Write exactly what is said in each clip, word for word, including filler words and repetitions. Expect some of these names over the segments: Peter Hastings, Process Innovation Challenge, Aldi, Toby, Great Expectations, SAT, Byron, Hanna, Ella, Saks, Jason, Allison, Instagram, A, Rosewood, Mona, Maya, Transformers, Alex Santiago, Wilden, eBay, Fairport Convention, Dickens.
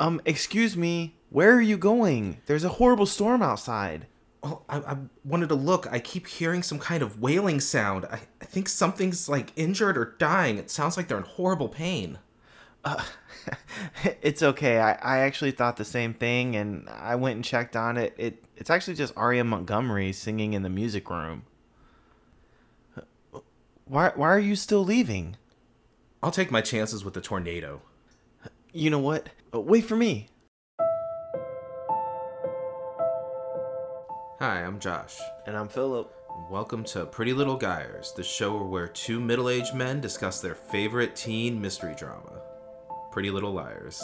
Um, excuse me, where are you going? There's a horrible storm outside. Oh, I, I wanted to look. I keep hearing some kind of wailing sound. I, I think something's, like, injured or dying. It sounds like they're in horrible pain. Uh, it's okay. I, I actually thought the same thing, and I went and checked on it. It It's actually just Aria Montgomery singing in the music room. Why, why are you still leaving? I'll take my chances with the tornado. You know what? Wait for me. Hi, I'm Josh. And I'm Philip. Welcome to Pretty Little Liars, the show where two middle-aged men discuss their favorite teen mystery drama, Pretty Little Liars.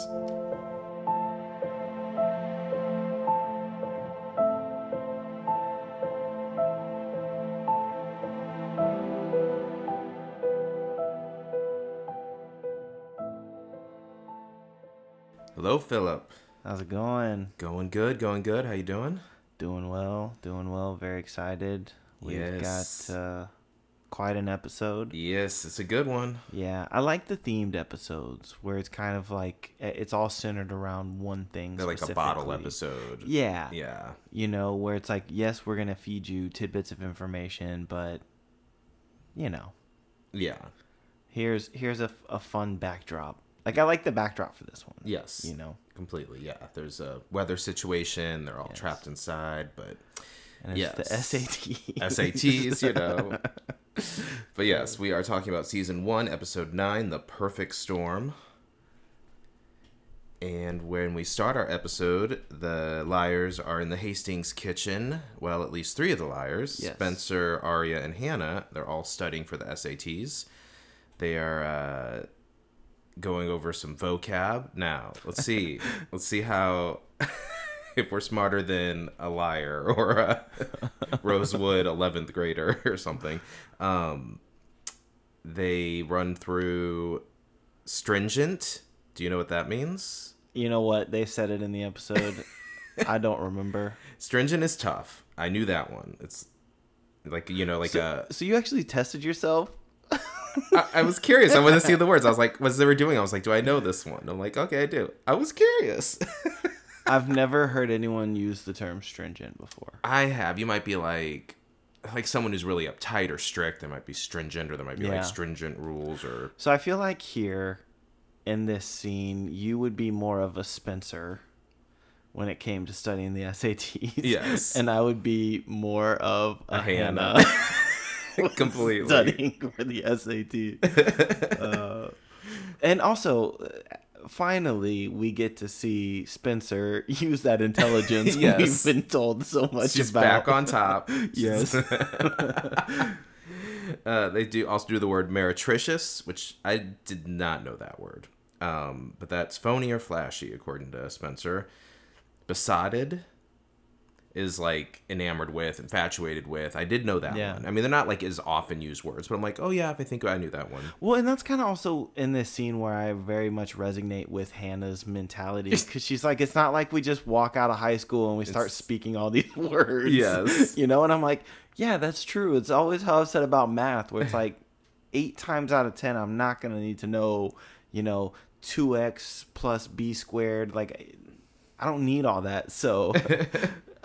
Hello, Philip. How's it going? Going good, going good. How you doing? Doing well, doing well. Very excited. We've yes. got uh, quite an episode. Yes, it's a good one. Yeah, I like the themed episodes where it's kind of like it's all centered around one thing. They're like a bottle episode. Yeah. Yeah. You know, where it's like, yes, we're going to feed you tidbits of information, but, you know. Yeah. Here's here's a, a fun backdrop. Like, I like the backdrop for this one. Yes. You know? Completely, yeah. There's a weather situation. They're all yes. trapped inside, but... And it's yes. the S A Ts. S A Ts, you know. But yes, we are talking about Season one, Episode nine, The Perfect Storm. And when we start our episode, the liars are in the Hastings kitchen. Well, at least three of the liars. Yes. Spencer, Aria, and Hanna. They're all studying for the S A Ts. They are... Uh, going over some vocab. Now, let's see. Let's see how... if we're smarter than a liar or a Rosewood eleventh grader or something. Um, they run through stringent. Do you know what that means? You know what? They said it in the episode. I don't remember. Stringent is tough. I knew that one. It's like, you know, like so, a... So you actually tested yourself? I, I was curious. I wanted to see the words. I was like, what's they were doing? I was like, do I know this one? And I'm like, okay, I do. I was curious. I've never heard anyone use the term stringent before. I have. You might be like, like someone who's really uptight or strict. There might be stringent, or there might be yeah. like stringent rules, or. So I feel like here, in this scene, you would be more of a Spencer, when it came to studying the S A Ts. Yes. And I would be more of a, a Hanna. Hanna. Completely studying for the S A T. uh, and also, finally, we get to see Spencer use that intelligence yes. we've been told so much She's about. She's back on top. Yes. uh, they do also do the word meretricious, which I did not know that word. Um, but that's phony or flashy, according to Spencer. Besotted. Is like enamored with, infatuated with. I did know that yeah. one. I mean, they're not like as often used words, but I'm like, oh yeah, if I think I knew that one. Well, and that's kind of also in this scene where I very much resonate with Hannah's mentality, because she's like, it's not like we just walk out of high school and we it's... start speaking all these words. Yes. You know, and I'm like, yeah, that's true. It's always how I've said about math, where it's like eight times out of ten, I'm not gonna need to know, you know, two x plus b squared. Like, I don't need all that. So.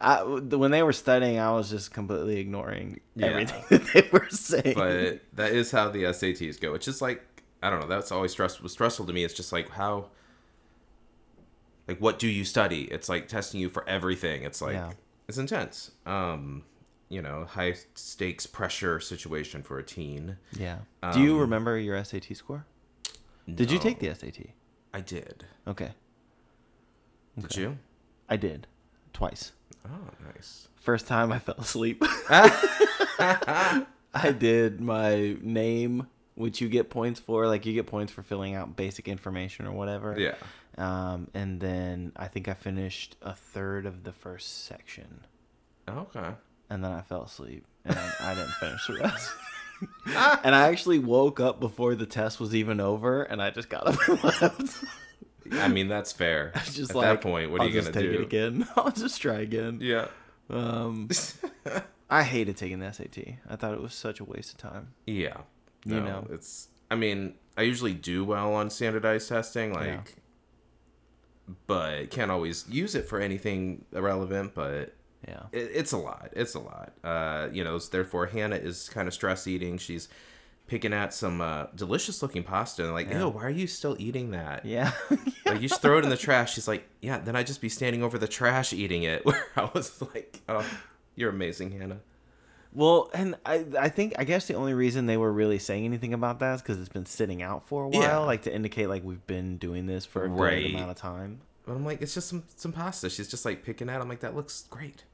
I, when they were studying, I was just completely ignoring yeah. everything that they were saying. But that is how the S A Ts go. It's just like, I don't know, that's always stress, was stressful to me. It's just like, how, like, what do you study? It's like testing you for everything. It's like, yeah. it's intense. Um, you know, high stakes pressure situation for a teen. Yeah. Um, do you remember your S A T score? No. Did you take the S A T? I did. Okay. Did okay. you? I did. Twice. Oh, nice. First time I fell asleep. I did my name, which you get points for. Like, you get points for filling out basic information or whatever. Yeah. Um, and then I think I finished a third of the first section. Okay. And then I fell asleep, and I didn't finish the rest. And I actually woke up before the test was even over, and I just got up and left. I mean, that's fair. Just at like, that point, what are I'll you going to do? I'll just take it again. I'll just try again. Yeah. Um, I hated taking the S A T. I thought it was such a waste of time. Yeah. No, you know? It's. I mean, I usually do well on standardized testing. Like, yeah. but can't always use it for anything relevant, but yeah, it, it's a lot. It's a lot. Uh, you know, therefore Hanna is kind of stress eating. She's picking at some uh, delicious looking pasta and like, yeah. Ew, why are you still eating that? Yeah. Like, you just throw it in the trash. She's like, yeah, then I'd just be standing over the trash eating it. Where I was like, oh, you're amazing, Hanna. Well, and I I think, I guess the only reason they were really saying anything about that is because it's been sitting out for a while, yeah. like to indicate like we've been doing this for a right. good amount of time. But I'm like, it's just some, some pasta. She's just like picking at. I'm like, that looks great.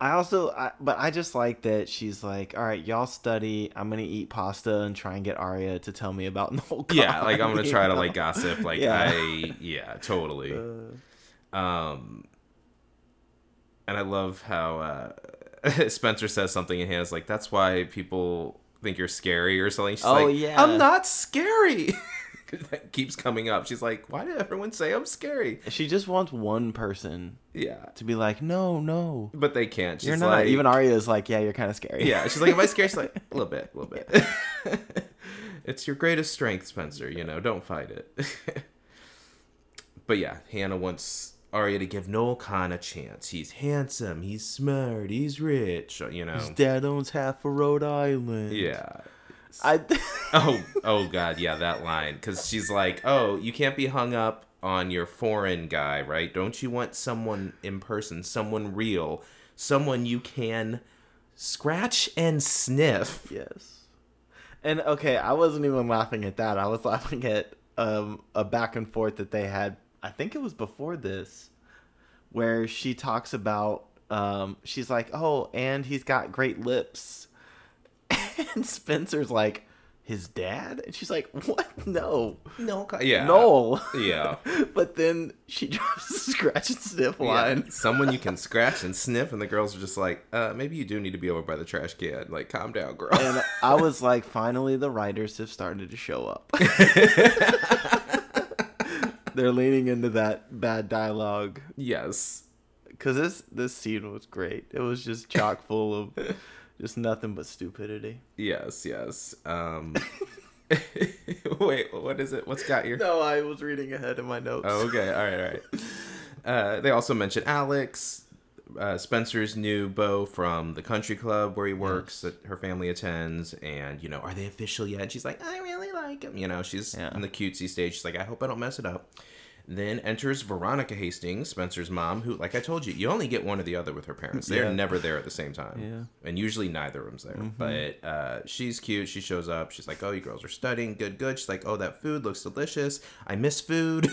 I also, I, but I just like that she's like, all right, y'all study. I'm going to eat pasta and try and get Aria to tell me about Noel Khan. Yeah, like I'm going to try know? to like gossip. Like yeah. I, yeah, totally. Uh, um, And I love how... Uh, Spencer says something and Hannah's like, that's why people think you're scary or something. She's oh, like, yeah. I'm not scary. That keeps coming up. She's like, why did everyone say I'm scary? She just wants one person yeah. to be like, no, no. But they can't. She's you're not. Like, even Aria's like, yeah, you're kind of scary. Yeah. She's like, am I scary? She's like, a little bit, a little bit. It's your greatest strength, Spencer. You know, don't fight it. But yeah, Hanna wants... Aria to give Noel Khan a chance. He's handsome. He's smart. He's rich. You know. His dad owns half of Rhode Island. Yeah. I. oh, oh God, yeah, that line. Because she's like, oh, you can't be hung up on your foreign guy, right? Don't you want someone in person, someone real, someone you can scratch and sniff? Yes. And okay, I wasn't even laughing at that. I was laughing at um, a back and forth that they had. I think it was before this, where she talks about, um, she's like, oh, and he's got great lips. And Spencer's like, his dad? And she's like, what? No. No. Yeah. No. Yeah. But then she drops the scratch and sniff line. Yeah. Someone you can scratch and sniff. And the girls are just like, uh, maybe you do need to be over by the trash can. Like, calm down, girl. And I was like, finally, the writers have started to show up. They're leaning into that bad dialogue. Yes. Because this, this scene was great. It was just chock full of just nothing but stupidity. Yes, yes. Um, wait, what is it? What's got your... No, I was reading ahead in my notes. Oh, okay. All right, all right. Uh, they also mention Alex, uh, Spencer's new beau from the country club where he works, yes. that her family attends. And, you know, are they official yet? And she's like, I really like him. You know, she's yeah. in the cutesy stage. She's like, I hope I don't mess it up. Then enters Veronica Hastings, Spencer's mom, who, like I told you, you only get one or the other with her parents. They're yeah. never there at the same time. Yeah. And usually neither of them's there. Mm-hmm. But uh, she's cute. She shows up. She's like, oh, you girls are studying. Good, good. She's like, oh, that food looks delicious. I miss food.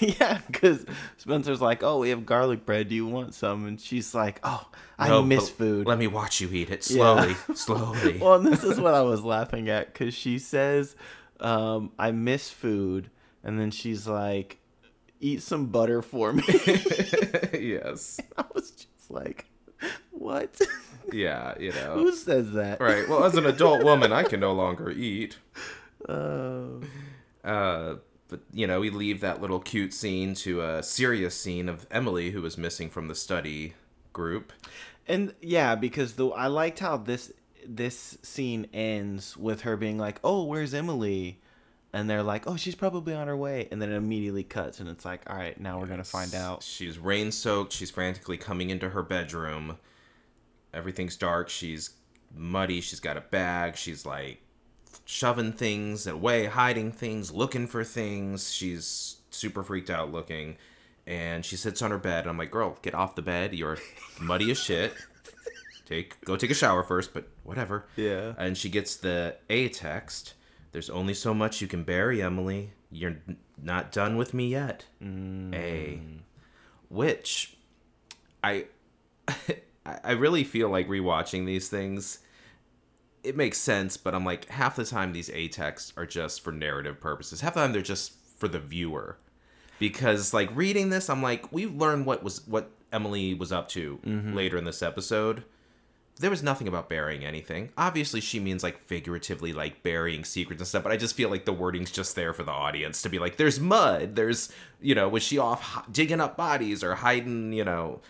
Yeah, because Spencer's like, oh, we have garlic bread. Do you want some? And she's like, oh, I no, miss food. Let me watch you eat it slowly, yeah. slowly. Well, and this is what I was laughing at because she says, um, I miss food. And then she's like, eat some butter for me. Yes. And I was just like, what? Yeah, you know. Who says that? Right. Well, as an adult woman, I can no longer eat. Oh. Uh, uh, but, you know, we leave that little cute scene to a serious scene of Emily, who was missing from the study group. And, yeah, because the, I liked how this this scene ends with her being like, oh, where's Emily? And they're like, oh, she's probably on her way. And then it immediately cuts. And it's like, all right, now we're yes. going to find out. She's rain soaked. She's frantically coming into her bedroom. Everything's dark. She's muddy. She's got a bag. She's like shoving things away, hiding things, looking for things. She's super freaked out looking. And she sits on her bed. And I'm like, girl, get off the bed. You're muddy as shit. Take, go take a shower first, but whatever. Yeah. And she gets the A text. There's only so much you can bury, Emily. You're not done with me yet. Mm. A. Which, I I really feel like rewatching these things, it makes sense, but I'm like, half the time these A texts are just for narrative purposes. Half the time they're just for the viewer. Because, like, reading this, I'm like, we've learned what was what Emily was up to mm-hmm. later in this episode. There was nothing about burying anything. Obviously, she means, like, figuratively, like, burying secrets and stuff. But I just feel like the wording's just there for the audience to be like, there's mud. There's, you know, was she off digging up bodies or hiding, you know?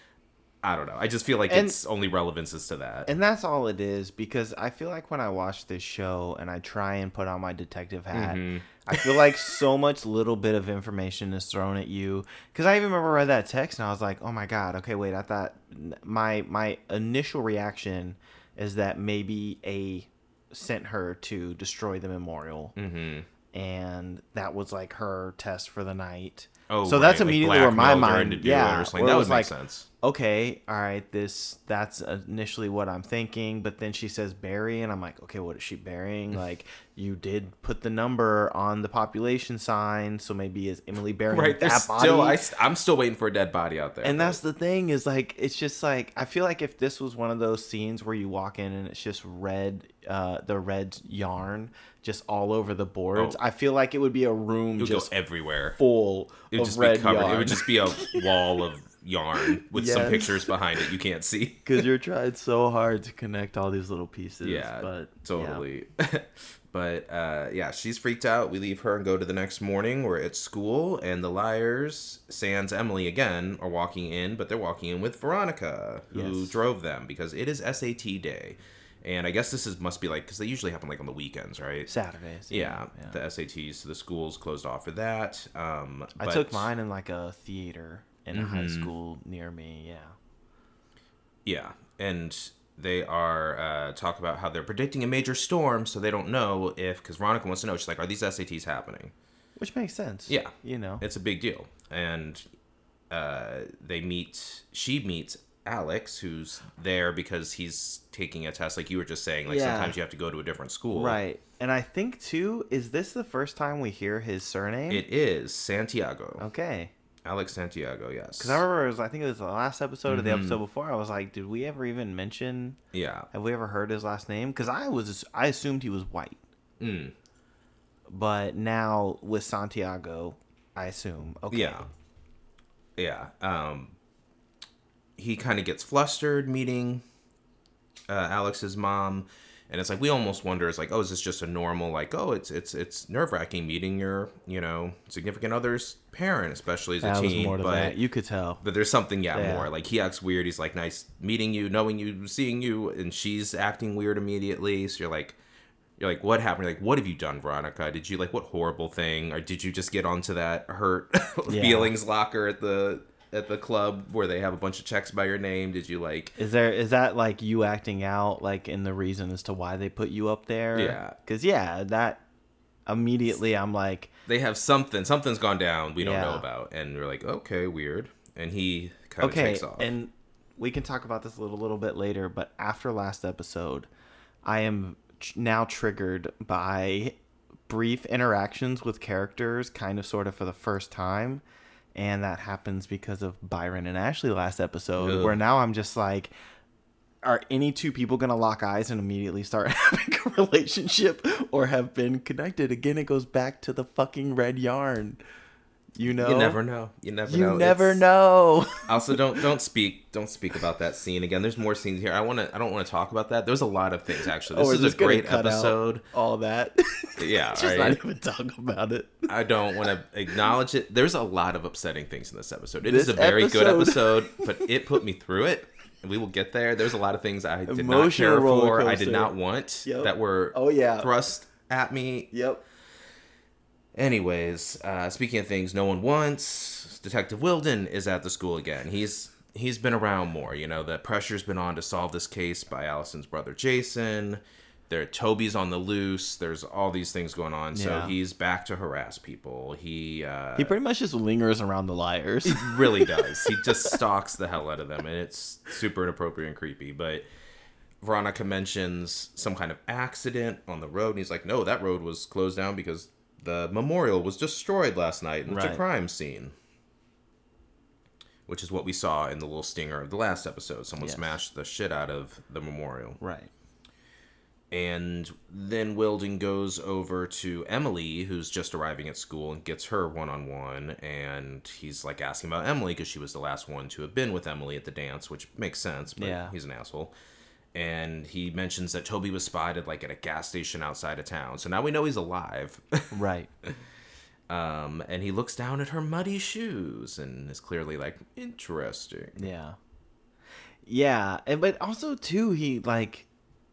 I don't know. I just feel like and, its only relevance is to that. And that's all it is. Because I feel like when I watch this show and I try and put on my detective hat, mm-hmm. I feel like so much little bit of information is thrown at you. Because I even remember I read that text and I was like, oh my God, okay, wait, I thought my my initial reaction is that maybe A sent her to destroy the memorial. Mm-hmm. And that was like her test for the night. Oh, so right. That's immediately like where my mind, yeah, where that was like, sense. Okay, all right, this that's initially what I'm thinking. But then she says bury, and I'm like, okay, what is she burying? Like, you did put the number on the population sign, so maybe is Emily burying right, that body? Still, I, I'm still waiting for a dead body out there. And that's the thing is like, it's just like I feel like if this was one of those scenes where you walk in and it's just red, uh, the red yarn just all over the boards, oh. I feel like it would be a room it would just go everywhere full. It would just be covered. Yarn. It would just be a wall of yarn with yes. some pictures behind it you can't see because you're trying so hard to connect all these little pieces. Yeah, but totally. Yeah. But uh, yeah, she's freaked out. We leave her and go to the next morning. We're at school, and the liars, sans Emily again, are walking in, but they're walking in with Veronica, who yes. drove them because it is S A T day. And I guess this is must be like, because they usually happen like on the weekends, right? Saturdays. Yeah, yeah. The S A Ts, so the school's closed off for that. Um, I but... took mine in like a theater in mm-hmm. a high school near me, yeah. Yeah, and they are uh, talk about how they're predicting a major storm, so they don't know if, because Veronica wants to know, she's like, are these S A Ts happening? Which makes sense. Yeah. You know. It's a big deal. And uh, they meet, she meets Alex, who's there because he's taking a test, like you were just saying, like yeah. sometimes you have to go to a different school, right? And I think too, is this the first time we hear his surname? It is Santiago. Okay, Alex Santiago. Yes, because I remember it was, I think it was the last episode mm-hmm. or the episode before, I was like, did we ever even mention yeah have we ever heard his last name? Because I was I assumed he was white, mm. but now with Santiago I assume okay yeah yeah um he kind of gets flustered meeting uh, Alex's mom. And it's like, we almost wonder, it's like, oh, is this just a normal, like, oh, it's it's it's nerve-wracking meeting your, you know, significant other's parent, especially as a I teen. Was more to but that. You could tell. But there's something, yeah, yeah, more. Like, he acts weird. He's like, nice meeting you, knowing you, seeing you. And she's acting weird immediately. So you're like, you're like, what happened? You're like, what have you done, Veronica? Did you, like, what horrible thing? Or did you just get onto that hurt yeah. feelings locker at the... at the club where they have a bunch of checks by your name? Did you like, is there, is that like you acting out, like in the reason as to why they put you up there? Yeah. Cause yeah, that immediately I'm like, they have something, something's gone down. We don't yeah. know about. And we're like, okay, weird. And he kind of okay, takes off. And we can talk about this a little, little bit later, but after last episode, I am tr- now triggered by brief interactions with characters kind of sort of for the first time. And that happens because of Byron and Ashley last episode, Ugh. where now I'm just like, are any two people going to lock eyes and immediately start having a relationship or have been connected? Again, it goes back to the fucking red yarn. You know? You never know. You never you know. You never it's... know. Also, don't don't speak don't speak about that scene again. There's more scenes here. I want to I don't want to talk about that. There's a lot of things actually. This oh, is a great episode. All that. Yeah, just right? Not even talk about it. I don't want to acknowledge it. There's a lot of upsetting things in this episode. It this is a very episode. good episode, but it put me through it. We will get there. There's a lot of things I did Emotional not care for. Coaster. I did not want yep. that were oh, yeah. thrust at me. Yep. Anyways, uh, speaking of things no one wants, Detective Wilden is at the school again. He's he's been around more, you know. The pressure's been on to solve this case by Allison's brother Jason. There, Toby's on the loose. There's all these things going on, yeah. so he's back to harass people. He uh, he pretty much just lingers around the liars. He really does. He just stalks the hell out of them, and it's super inappropriate and creepy, but. Veronica mentions some kind of accident on the road, and he's like, no, that road was closed down because the memorial was destroyed last night, and it's right. a crime scene. Which is what we saw in the little stinger of the last episode. Someone yes. smashed the shit out of the memorial. Right. And then Wilden goes over to Emily, who's just arriving at school, and gets her one-on-one, and he's, like, asking about Emily, because she was the last one to have been with Emily at the dance, which makes sense, but yeah. he's an asshole. And he mentions that Toby was spotted, like, at a gas station outside of town. So now we know he's alive. Right. Um, and he looks down at her muddy shoes and is clearly, like, interesting. Yeah. Yeah. And, but also, too, he, like,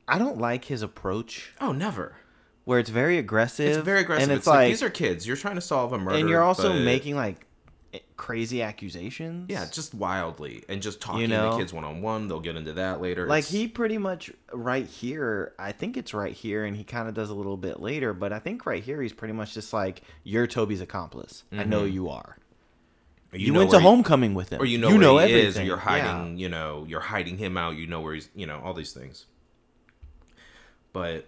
I don't like his approach. Oh, never. where it's very aggressive. It's very aggressive. And it's, it's like, like, these are kids. You're trying to solve a murder. And you're also but... making, like, crazy accusations. Yeah, just wildly. And just talking you know? to kids one-on-one. They'll get into that later. Like, it's... he pretty much right here, I think it's right here, and he kind of does a little bit later, but I think right here he's pretty much just like, you're Toby's accomplice. Mm-hmm. I know you are. You, you went to homecoming he, with him. Or you know you where know he everything. is. Or you're hiding, yeah. you know, you're hiding him out. You know where he's, you know, all these things. But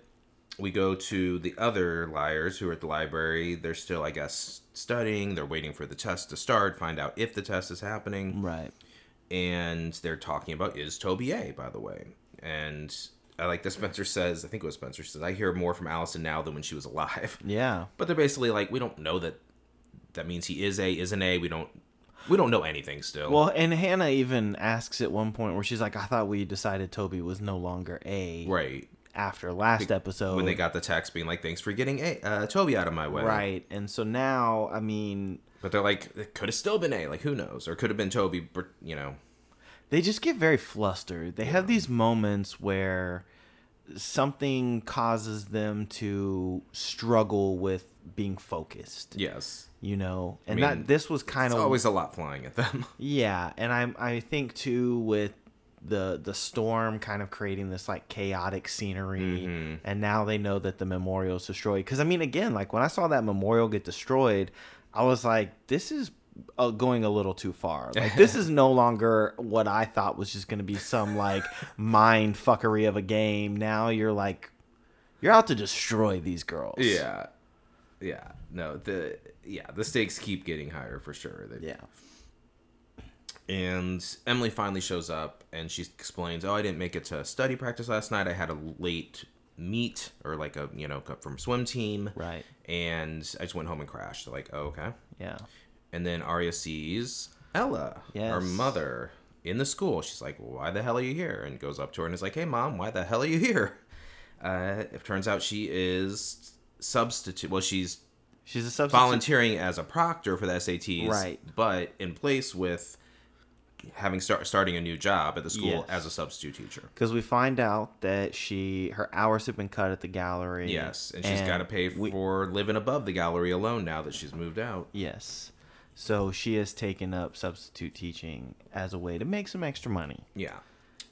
we go to the other liars who are at the library. They're still, I guess, studying. They're waiting for the test to start, find out if the test is happening. Right. And they're talking about, is Toby A, by the way? And I like that Spencer says, I think it was Spencer says, I hear more from Allison now than when she was alive. Yeah. But they're basically like, we don't know that that means he is A, isn't A. We don't. We don't know anything still. Well, and Hanna even asks at one point where she's like, I thought we decided Toby was no longer A. Right. After last Be- episode. When they got the text being like, thanks for getting A, uh, Toby out of my way. Right. And so now, I mean. But they're like, it could have still been A. Like, who knows? Or could have been Toby, you know. They just get very flustered. They yeah. have these moments where something causes them to struggle with being focused. Yes. You know, and I mean, that this was kind of always a lot flying at them. Yeah, and I'm I think too with the the storm kind of creating this like chaotic scenery, mm-hmm. and now they know that the memorial is destroyed. Because I mean, again, like when I saw that memorial get destroyed, I was like, this is uh, going a little too far. Like this is no longer what I thought was just going to be some like mind fuckery of a game. Now you're like, you're out to destroy these girls. Yeah. Yeah, no, the yeah, the stakes keep getting higher for sure. They, yeah. And Emily finally shows up, and she explains, oh, I didn't make it to study practice last night. I had a late meet, or like a, you know, from swim team. Right. And I just went home and crashed. They're like, oh, okay. Yeah. And then Aria sees Ella, yes. her mother, in the school. She's like, well, why the hell are you here? And goes up to her and is like, hey, Mom, why the hell are you here? Uh, it turns out she is... substitute well she's she's a substitute volunteering as a proctor for the S A Ts, right, but in place with having start starting a new job at the school yes. as a substitute teacher, because we find out that she her hours have been cut at the gallery, yes and, and she's got to pay for we, living above the gallery alone now that she's moved out, yes so she has taken up substitute teaching as a way to make some extra money. Yeah.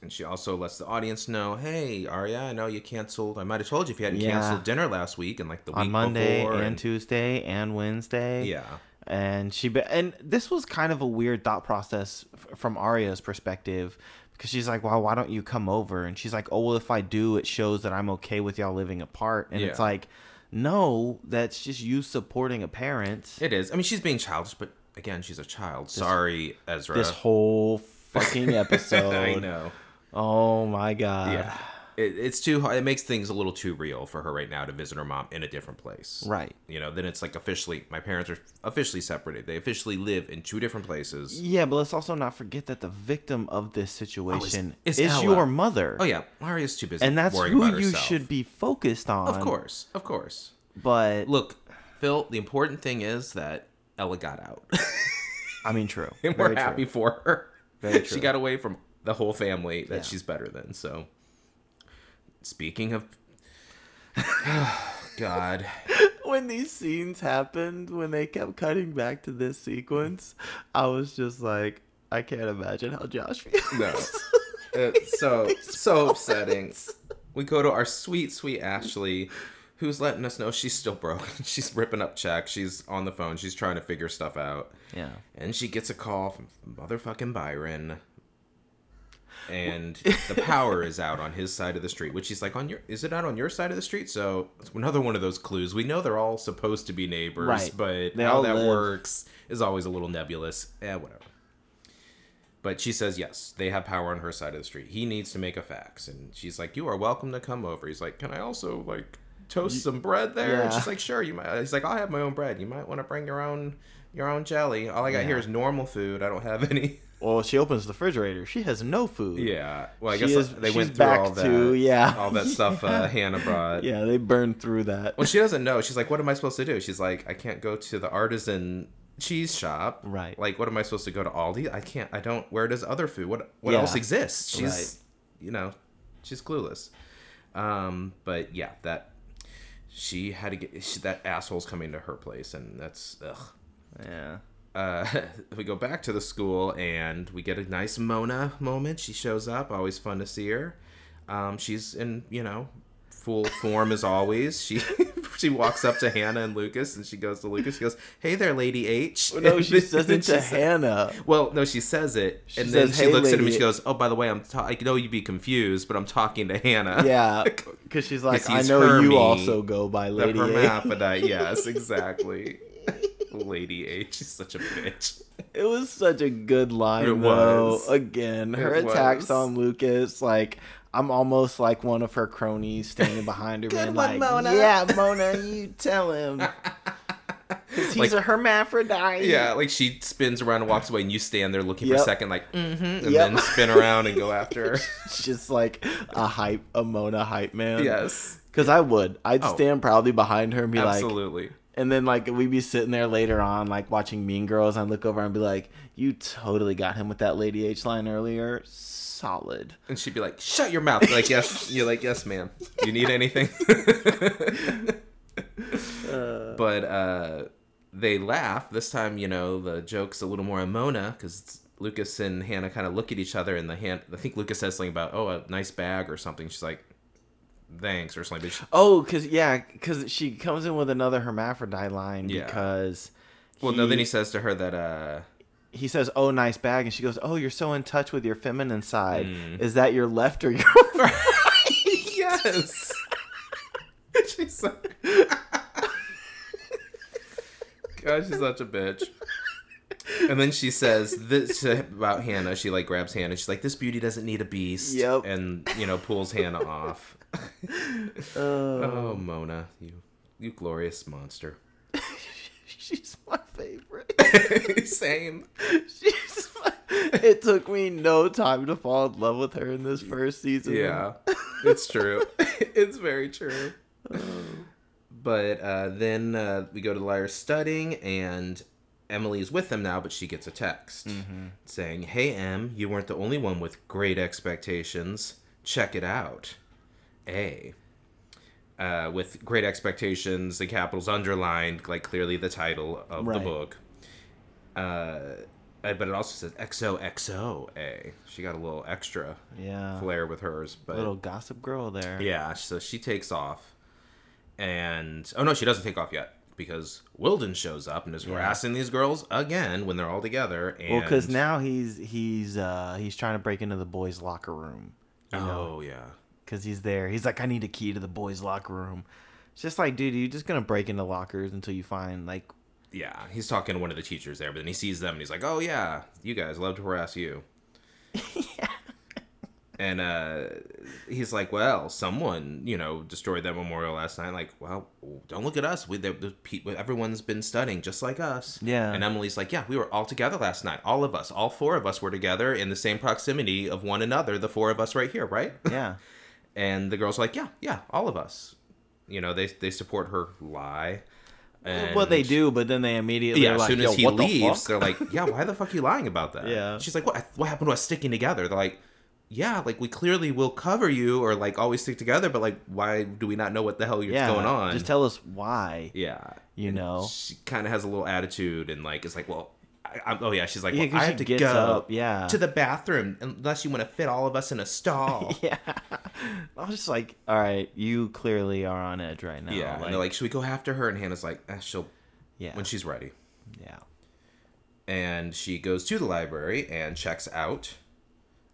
And she also lets the audience know, hey, Aria, I know you canceled. I might have told you if you hadn't yeah. canceled dinner last week and like the On week Monday before. On Monday and Tuesday and Wednesday. Yeah. And she be- and this was kind of a weird thought process f- from Aria's perspective, because she's like, well, why don't you come over? And she's like, oh, well, if I do, it shows that I'm okay with y'all living apart. And yeah. it's like, no, that's just you supporting a parent. It is. I mean, she's being childish, but again, she's a child. This, Sorry, Ezra. This whole fucking episode. I know. Oh my god! Yeah, it, it's too hard. It makes things a little too real for her right now to visit her mom in a different place. Right. You know, then it's like officially, my parents are officially separated. They officially live in two different places. Yeah, but let's also not forget that the victim of this situation oh, it's, it's is Ella. your mother. Oh yeah, Maria's too busy, and that's worrying who about you herself. should be focused on. Of course, of course. But look, Phil, the important thing is that Ella got out. I mean, true. And Very we're true. happy for her. Very true. She got away from. The whole family that yeah. she's better than. So, speaking of, oh, God, when these scenes happened, when they kept cutting back to this sequence, I was just like, I can't imagine how Josh feels. No, it's so so upsetting. We go to our sweet, sweet Ashley, who's letting us know she's still broke. She's ripping up checks. She's on the phone. She's trying to figure stuff out. Yeah, and she gets a call from motherfucking Byron. And the power is out on his side of the street, which he's like, on your is it out on your side of the street? So it's another one of those clues. We know they're all supposed to be neighbors, right. but they how that live. works is always a little nebulous. Eh, whatever. But she says, yes, they have power on her side of the street. He needs to make a fax. And she's like, you are welcome to come over. He's like, can I also, like, toast some bread there? Yeah. And she's like, sure, you might. He's like, I'll have my own bread. You might want to bring your own your own jelly. All I got yeah. here is normal food. I don't have any. Well, she opens the refrigerator. She has no food. Yeah. Well, I she guess is, they went through all that, to, yeah. all that stuff yeah. uh, Hanna brought. Yeah, they burned through that. Well, she doesn't know. She's like, what am I supposed to do? She's like, I can't go to the artisan cheese shop. Right. Like, what am I supposed to go to Aldi? I can't. I don't. Where does other food? What What yeah. else exists? She's, right. you know, she's clueless. Um, But, yeah, that she had to get she, that asshole's coming to her place, and that's ugh. Yeah. Uh, we go back to the school and we get a nice Mona moment. She shows up. Always fun to see her. Um, she's in, you know, full form as always. She she walks up to Hanna and Lucas, and she goes to Lucas. She goes, "Hey there, Lady H." Well, no, she says it to Hanna. Well, no, she says it, she and says, then she hey, looks at him and she goes, "Oh, by the way, I'm ta- I know you'd be confused, but I'm talking to Hanna." Yeah, because she's like, "I know Hermy, you also go by Lady H." The hermaphrodite. Yes, exactly. Lady H is such a bitch. It was such a good line, it though. Was. Again, her it attacks was. on Lucas, like, I'm almost like one of her cronies standing behind her. Good one, like, Mona. Yeah, Mona, you tell him. Because he's like a hermaphrodite. Yeah, like she spins around and walks away, and you stand there looking yep. for a second, like, mm-hmm, and yep. then spin around and go after her. Just like a hype, a Mona hype man. Yes. Because I would. I'd oh. stand proudly behind her and be Absolutely. like... Absolutely. And then, like, we'd be sitting there later on, like, watching Mean Girls, and I'd look over and be like, you totally got him with that Lady H line earlier. Solid. And she'd be like, shut your mouth. Like, yes. You're like, yes, ma'am. You need anything? uh, but uh, they laugh. This time, you know, the joke's a little more on Mona, because Lucas and Hanna kind of look at each other, and the hand, I think Lucas says something about, oh, a nice bag or something. She's like, thanks or something. Oh, because yeah, because she comes in with another hermaphrodite line yeah. because. Well, he, no, then he says to her that. uh He says, "Oh, nice bag," and she goes, "Oh, you're so in touch with your feminine side. Mm. Is that your left or your right?" Yes. She's like, God, she's such a bitch. And then she says this about Hanna. She like grabs Hanna. She's like, "This beauty doesn't need a beast." Yep. And you know, pulls Hanna off. oh. oh, Mona, you you glorious monster. She's my favorite. Same. She's my... It took me no time to fall in love with her in this first season. Yeah, it's true. It's very true. Oh. But uh, then uh, we go to the liar studying, and Emily is with them now, but she gets a text mm-hmm. saying, "Hey, Em, you weren't the only one with great expectations. Check it out. A." Uh, with great expectations, the capitals underlined, like clearly the title of right. the book. Uh, but it also says X O X O A. She got a little extra yeah. flair with hers. But a little gossip girl there. Yeah, so she takes off. And, oh no, she doesn't take off yet, because Wilden shows up and is harassing yeah. these girls again when they're all together. And... Well, because now he's he's uh, he's trying to break into the boys' locker room. You oh know? yeah, because he's there. He's like, I need a key to the boys' locker room. It's just like, dude, you're just gonna break into lockers until you find like. Yeah, he's talking to one of the teachers there, but then he sees them and he's like, oh yeah, you guys love to harass you. yeah. And uh, he's like, well, someone, you know, destroyed that memorial last night. Like, well, don't look at us. We, the, the pe- everyone's been studying just like us. Yeah. And Emily's like, yeah, we were all together last night. All of us, all four of us were together in the same proximity of one another. The four of us right here, right? Yeah. And the girls are like, yeah, yeah, all of us. You know, they they support her lie. And well, they do, but then they immediately yeah, are like, as soon as he leaves, the they're like, yeah, why the fuck are you lying about that? Yeah. She's like, what? What happened to us sticking together? They're like, yeah, like, we clearly will cover you or, like, always stick together, but, like, why do we not know what the hell you're yeah, going on? Just tell us why. Yeah. You and know? She kind of has a little attitude and, like, it's like, well, I, I'm, oh, yeah, she's like, well, yeah, I have to go up, yeah. to the bathroom unless you want to fit all of us in a stall. yeah. I was just like, all right, you clearly are on edge right now. Yeah, like, and they're like, should we go after her? And Hannah's like, eh, she'll, yeah. when she's ready. Yeah. And she goes to the library and checks out.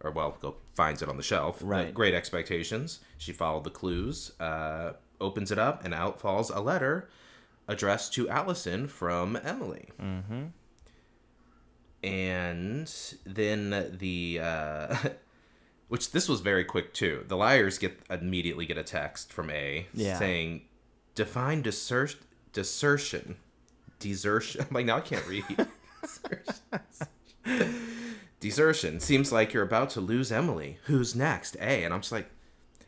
Or, well, go finds it on the shelf. Right. Uh, great expectations. She followed the clues, uh, opens it up, and out falls a letter addressed to Allison from Emily. Mm-hmm. And then the, uh, which this was very quick, too. The liars get immediately get a text from A yeah. saying, define desert, desertion. Desertion. I'm like, now I can't read. Desertion. Seems like you're about to lose Emily. Who's next? A. And I'm just like,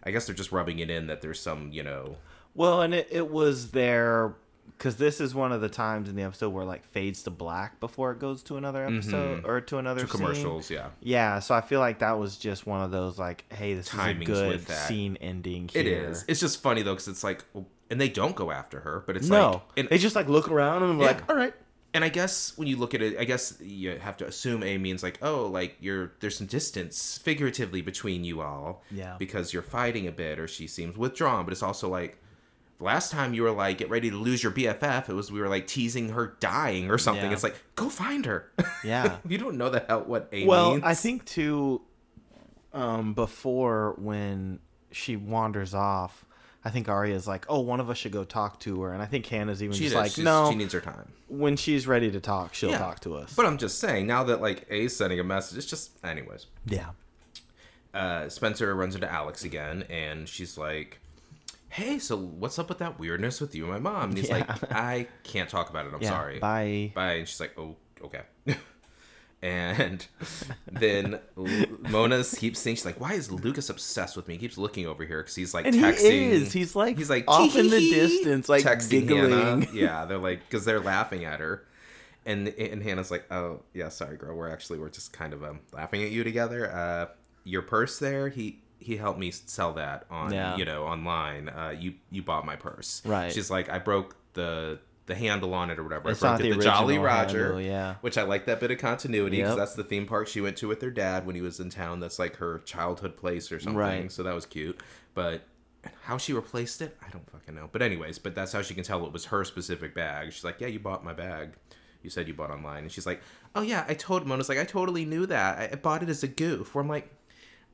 I guess they're just rubbing it in that there's some, you know. Well, and it, it was there, because this is one of the times in the episode where it, like, fades to black before it goes to another episode mm-hmm. or to another to scene. Commercials, yeah. Yeah, so I feel like that was just one of those, like, hey, this Timing's is a good scene ending here. It is. It's just funny, though, because it's like, well, and they don't go after her, but it's no. like... And, they just, like, look around and yeah. like, all right. And I guess when you look at it, I guess you have to assume A means, like, oh, like, you're there's some distance, figuratively, between you all. Yeah. Because you're fighting a bit, or she seems withdrawn. But it's also, like, last time you were, like, get ready to lose your B F F, it was we were, like, teasing her dying or something. Yeah. It's like, go find her. Yeah. You don't know the hell what A well, means. Well, I think, too... Um, before when she wanders off, I think Aria's like, oh, one of us should go talk to her. And I think Hannah's even she just does. like, she's, no. She needs her time. When she's ready to talk, she'll yeah. talk to us. But I'm just saying, now that, like, A's sending a message, it's just, anyways. Yeah. Uh, Spencer runs into Alex again, and she's like, hey, so what's up with that weirdness with you and my mom? And he's yeah. like, I can't talk about it. I'm yeah, sorry. Bye. Bye. And she's like, oh, okay. And then Mona keeps saying, she's like, why is Lucas obsessed with me? He keeps looking over here because he's like and texting. He is. He's like, he's like off in the distance, like texting giggling. Hanna. Yeah, they're like, because they're laughing at her. And and Hannah's like, oh, yeah, sorry, girl. We're actually, we're just kind of um, laughing at you together. Uh, your purse there, he he helped me sell that on, yeah. you know, online. Uh, you, you bought my purse. Right. She's like, I broke the... the handle on it or whatever. It's I broke not the, the Jolly Roger, handle, yeah. which I like that bit of continuity because yep. that's the theme park she went to with her dad when he was in town. That's like her childhood place or something. Right. So that was cute. But how she replaced it, I don't fucking know. But anyways, but that's how she can tell it was her specific bag. She's like, yeah, you bought my bag. You said you bought online. And she's like, oh yeah, I told Mona's like, I totally knew that. I, I bought it as a goof. Where I'm like,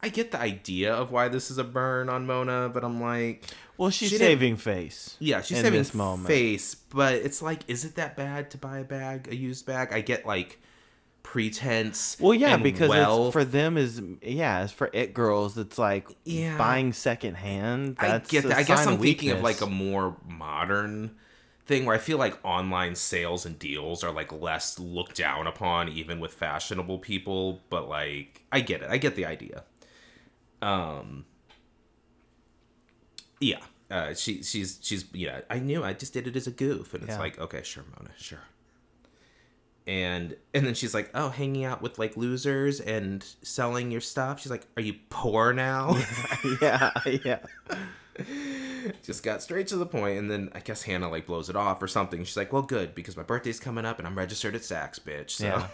I get the idea of why this is a burn on Mona, but I'm like... Well, she's she saving face. Yeah, she's saving this moment. face, but it's like, is it that bad to buy a bag, a used bag? I get, like, pretense. Well, yeah, and because well. it's, for them is... Yeah, it's for it girls. It's like yeah. buying secondhand. That's I get that. I guess I'm weakness. thinking of, like, a more modern... thing where I feel like online sales and deals are like less looked down upon even with fashionable people, but like I get it. I get the idea. Um Yeah. Uh she she's she's yeah, I knew I just did it as a goof. And it's yeah. like, okay, sure, Mona, sure. And and then she's like, oh, hanging out with like losers and selling your stuff. She's like, are you poor now? Yeah, yeah. yeah. Just got straight to the point, and then I guess Hanna like blows it off or something. She's like, well, good, because my birthday's coming up and I'm registered at Saks, bitch. So yeah.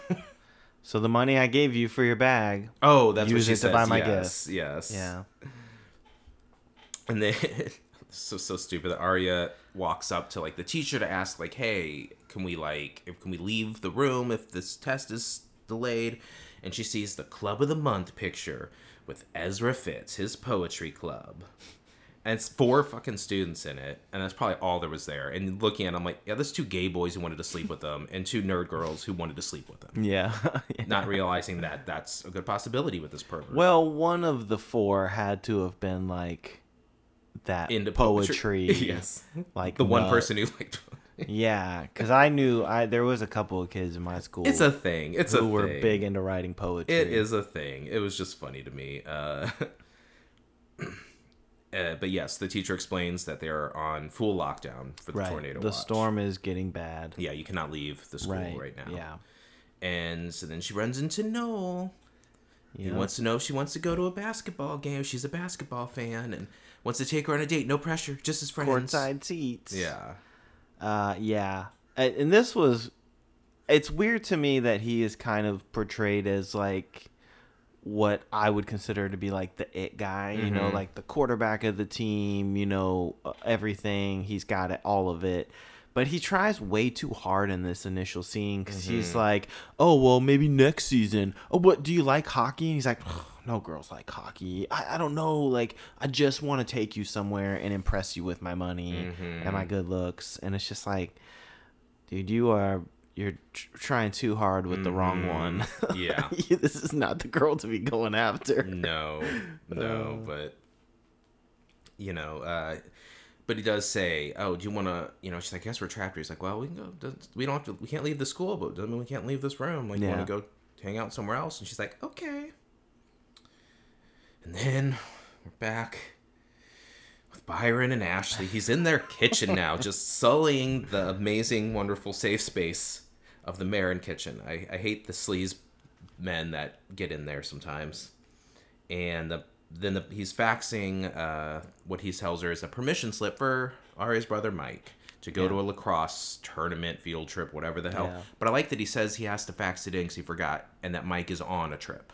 So the money I gave you for your bag. Oh, that's what she says. Use it to buy my yes, gift. Yes. Yeah. And then so so stupid that Aria walks up to like the teacher to ask, like, hey, can we like if can we leave the room if this test is delayed? And she sees the Club of the Month picture with Ezra Fitz, his poetry club. And it's four fucking students in it, and that's probably all there was there. And looking at it, I'm like, yeah, there's two gay boys who wanted to sleep with them, and two nerd girls who wanted to sleep with them. Yeah. yeah. Not realizing that that's a good possibility with this pervert. Well, one of the four had to have been, like, that into poetry. poetry. Yes. Like The one nut. person who liked Yeah, because I knew I there was a couple of kids in my school. It's a thing. It's a thing. Who were big into writing poetry. It is a thing. It was just funny to me. Uh... Uh, but yes, the teacher explains that they are on full lockdown for the right. tornado the watch. The storm is getting bad. Yeah, you cannot leave the school right, right now. Yeah. And so then she runs into Noel. Yep. He wants to know if she wants to go to a basketball game. She's a basketball fan and wants to take her on a date. No pressure, just as friends. Courtside seats. Yeah. Uh, yeah. And this was... It's weird to me that he is kind of portrayed as like... what I would consider to be like the it guy, you mm-hmm. know, like the quarterback of the team, you know, everything. He's got it, all of it. But he tries way too hard in this initial scene because mm-hmm. he's like, oh, well, maybe next season. Oh, what, do you like hockey? And he's like, oh, no girls like hockey. I, I don't know. Like, I just want to take you somewhere and impress you with my money mm-hmm. and my good looks. And it's just like, dude, you are... You're tr- trying too hard with the mm-hmm. wrong one. Yeah. This is not the girl to be going after. No, no, uh, but, you know, uh, but he does say, oh, do you want to, you know, she's like, I guess we're trapped here. He's like, well, we can go, we don't have to, we can't leave the school, but doesn't mean we can't leave this room. Like, yeah. you want to go hang out somewhere else? And she's like, okay. And then we're back with Byron and Ashley. He's in their kitchen now, just sullying the amazing, wonderful, safe space of the Marin kitchen. I, I hate the sleaze men that get in there sometimes. And the then the, he's faxing uh, what he tells her is a permission slip for Aria's brother Mike to go yeah. to a lacrosse tournament, field trip, whatever the hell. Yeah. But I like that he says he has to fax it in because he forgot, and that Mike is on a trip.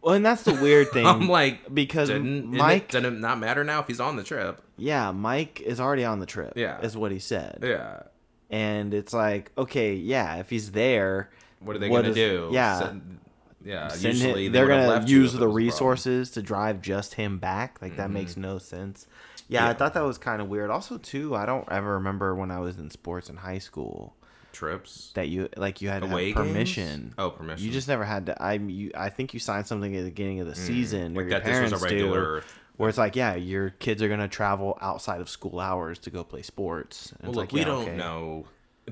Well, and that's the weird thing. I'm like, because didn't, Mike didn't it, didn't it not matter now if he's on the trip. Yeah, Mike is already on the trip. Yeah, is what he said. Yeah, and it's like, okay, yeah, if he's there, what are they what gonna is, do? Yeah, send, yeah. Send usually him, they're they gonna use the resources to drive just him back. Like that mm-hmm. makes no sense. Yeah, yeah, I thought that was kind of weird. Also, too, I don't ever remember when I was in sports in high school. Trips that you like you had to have permission. Oh, permission. You just never had to. I you, I think you signed something at the beginning of the season. Mm, or like your that parents this was a regular. Do, where it's like, yeah, your kids are gonna travel outside of school hours to go play sports. And well, it's look, like, we yeah, don't okay. know.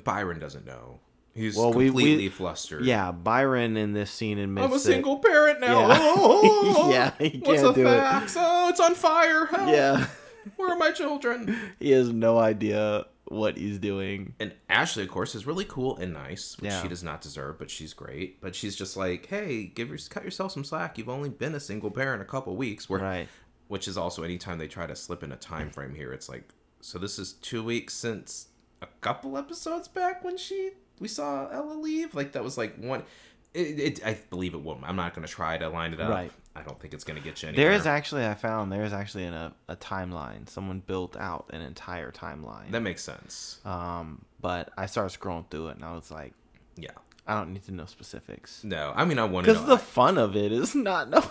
Byron doesn't know. He's well, completely we, we, flustered. Yeah, Byron in this scene admits I'm a single that, parent now. Yeah, oh, yeah he can't what's the do facts? It. Oh, it's on fire. Help. Yeah, where are my children? He has no idea what he's doing. And Ashley, of course, is really cool and nice, which yeah. she does not deserve, but she's great. But she's just like, hey, give your, cut yourself some slack. You've only been a single parent a couple weeks. Where, right. Which is also anytime they try to slip in a time frame here, it's like, so this is two weeks since a couple episodes back when she we saw Ella leave? Like, that was like one... It, it, I believe it won't. I'm not going to try to line it up. Right. I don't think it's going to get you anywhere. There is actually, I found, there is actually an, a, a timeline. Someone built out an entire timeline. That makes sense. Um, but I started scrolling through it, and I was like, yeah, I don't need to know specifics. No, I mean, I want to know. Because the I, fun of it is not knowing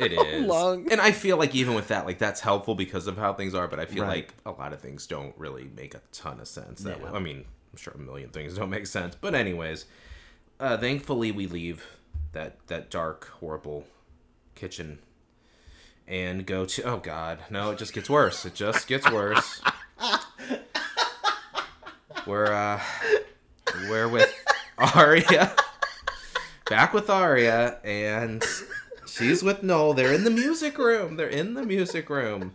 it how is. Long. And I feel like even with that, like, that's helpful because of how things are, but I feel right. like a lot of things don't really make a ton of sense. That yeah. way. I mean, I'm sure a million things don't make sense. But anyways... Uh, thankfully, we leave that, that dark, horrible kitchen and go to... Oh, God. No, it just gets worse. It just gets worse. We're, uh... We're with Aria. Back with Aria, and she's with Noel. They're in the music room. They're in the music room.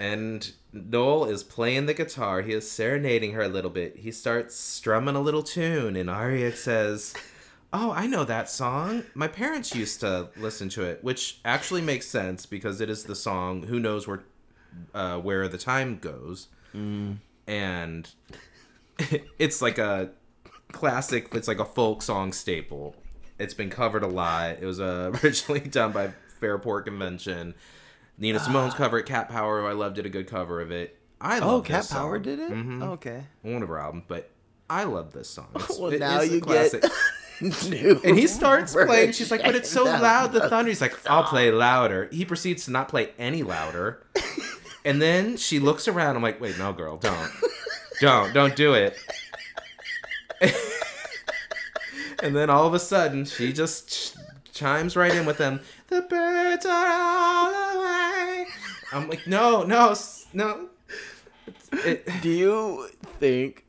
And Noel is playing the guitar. He is serenading her a little bit. He starts strumming a little tune, and Aria says, oh, I know that song. My parents used to listen to it, which actually makes sense because it is the song Who Knows Where uh, Where the Time Goes. Mm. And it's like a classic, it's like a folk song staple. It's been covered a lot. It was uh, originally done by Fairport Convention. Nina Simone's uh, cover at Cat Power, I love, did a good cover of it. I love oh, this Cat song. Power did it? Mm-hmm. Oh, okay. One of her albums, but I love this song. It's, well, it now you classic. Get new. And he starts playing. She's like, but it's so loud, the thunder. He's like, I'll play louder. He proceeds to not play any louder. And then she looks around. I'm like, wait, no, girl, don't. Don't. Don't do it. And then all of a sudden, she just... chimes right in with them. The birds are all away. I'm like, no, no, no. It, do you think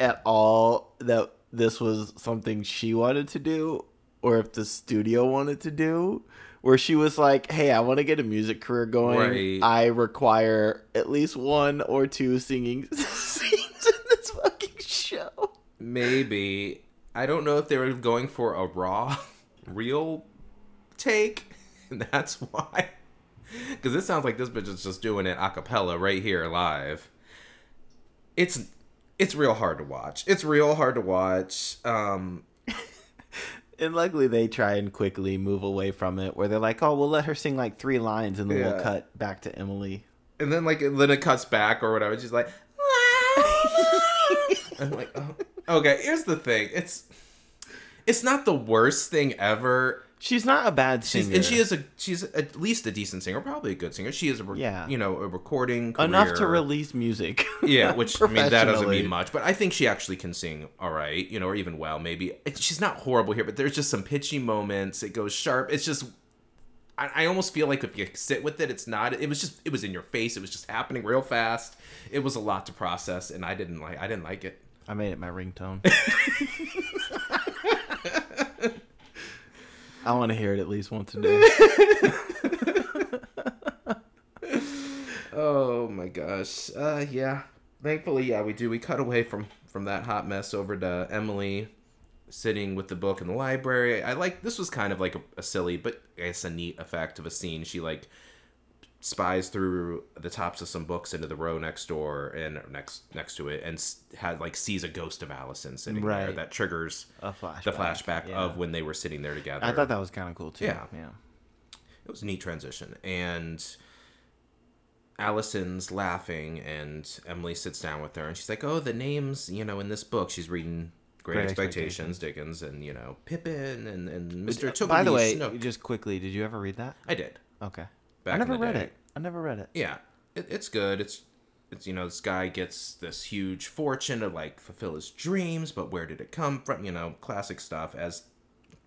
at all that this was something she wanted to do, or if the studio wanted to do, where she was like, hey, I want to get a music career going. Right. I require at least one or two singing scenes in this fucking show. Maybe. I don't know if they were going for a raw... real take, and that's why, because it sounds like this bitch is just doing it a cappella right here live. It's it's real hard to watch it's real hard to watch um And luckily they try and quickly move away from it, where they're like, oh, we'll let her sing like three lines and then yeah. we'll cut back to Emily, and then like then it cuts back or whatever. She's like I'm like, oh. Okay, here's the thing, it's It's not the worst thing ever. She's not a bad singer, she's, and she is a she's at least a decent singer, probably a good singer. She is a re- yeah. you know a recording career. Enough to release music. Yeah, which I mean that doesn't mean much, but I think she actually can sing all right, you know, or even well maybe. It, she's not horrible here, but there's just some pitchy moments. It goes sharp. It's just I, I almost feel like if you sit with it, it's not. It was just it was in your face. It was just happening real fast. It was a lot to process, and I didn't like I didn't like it. I made it my ringtone. I want to hear it at least once a day. Oh my gosh. Uh, yeah. Thankfully, yeah, we do. We cut away from, from that hot mess over to Emily sitting with the book in the library. I like, this was kind of like a, a silly, but I guess a neat effect of a scene. She like spies through the tops of some books into the row next door and next next to it, and had like sees a ghost of Allison sitting right. there that triggers a flashback. the flashback yeah. of when they were sitting there together. I thought that was kind of cool too. Yeah, yeah, it was a neat transition. And Allison's laughing, and Emily sits down with her, and she's like, "Oh, the names, you know, in this book." She's reading Great, Great Expectations, Dickens, and you know, Pippin and and Mister Toby. By the way, Snook. Just quickly, did you ever read that? I did. Okay. Back I never read day. it. I never read it. Yeah, it, it's good. It's, it's you know, this guy gets this huge fortune to like fulfill his dreams, but where did it come from? You know, classic stuff. As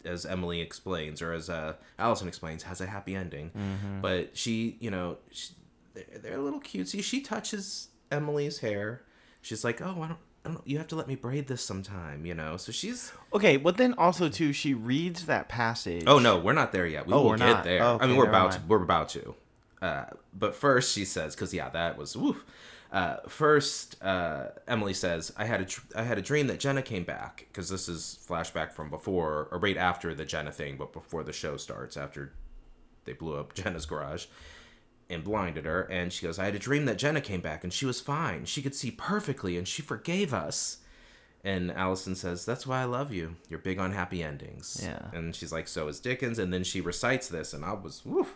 as Emily explains, or as uh, Allison explains, has a happy ending. Mm-hmm. But she, you know, she, they're, they're a little cutesy. She touches Emily's hair. She's like, "Oh, I don't, I don't. You have to let me braid this sometime." You know. So she's okay. But then also too, she reads that passage. Oh no, we're not there yet. We oh, will we're get not. there. Oh, okay, I mean, we're about mind. to. We're about to. Uh, but first she says, cause yeah, that was, woof. Uh, first, uh, Emily says, I had a, tr- I had a dream that Jenna came back. Cause this is flashback from before or right after the Jenna thing, but before the show starts, after they blew up Jenna's garage and blinded her. And she goes, I had a dream that Jenna came back and she was fine. She could see perfectly and she forgave us. And Allison says, that's why I love you. You're big on happy endings. Yeah. And she's like, so is Dickens. And then she recites this and I was, woof.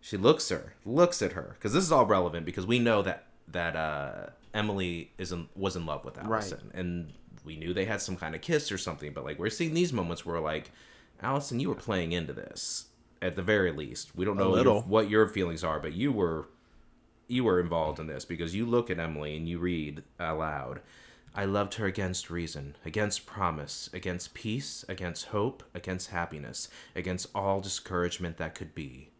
She looks her, looks at her, because this is all relevant because we know that that uh, Emily is in, was in love with Allison, right. and we knew they had some kind of kiss or something. But like we're seeing these moments where like, Allison, you were playing into this at the very least. We don't know your, what your feelings are, but you were you were involved in this because you look at Emily and you read aloud. I loved her against reason, against promise, against peace, against hope, against happiness, against all discouragement that could be.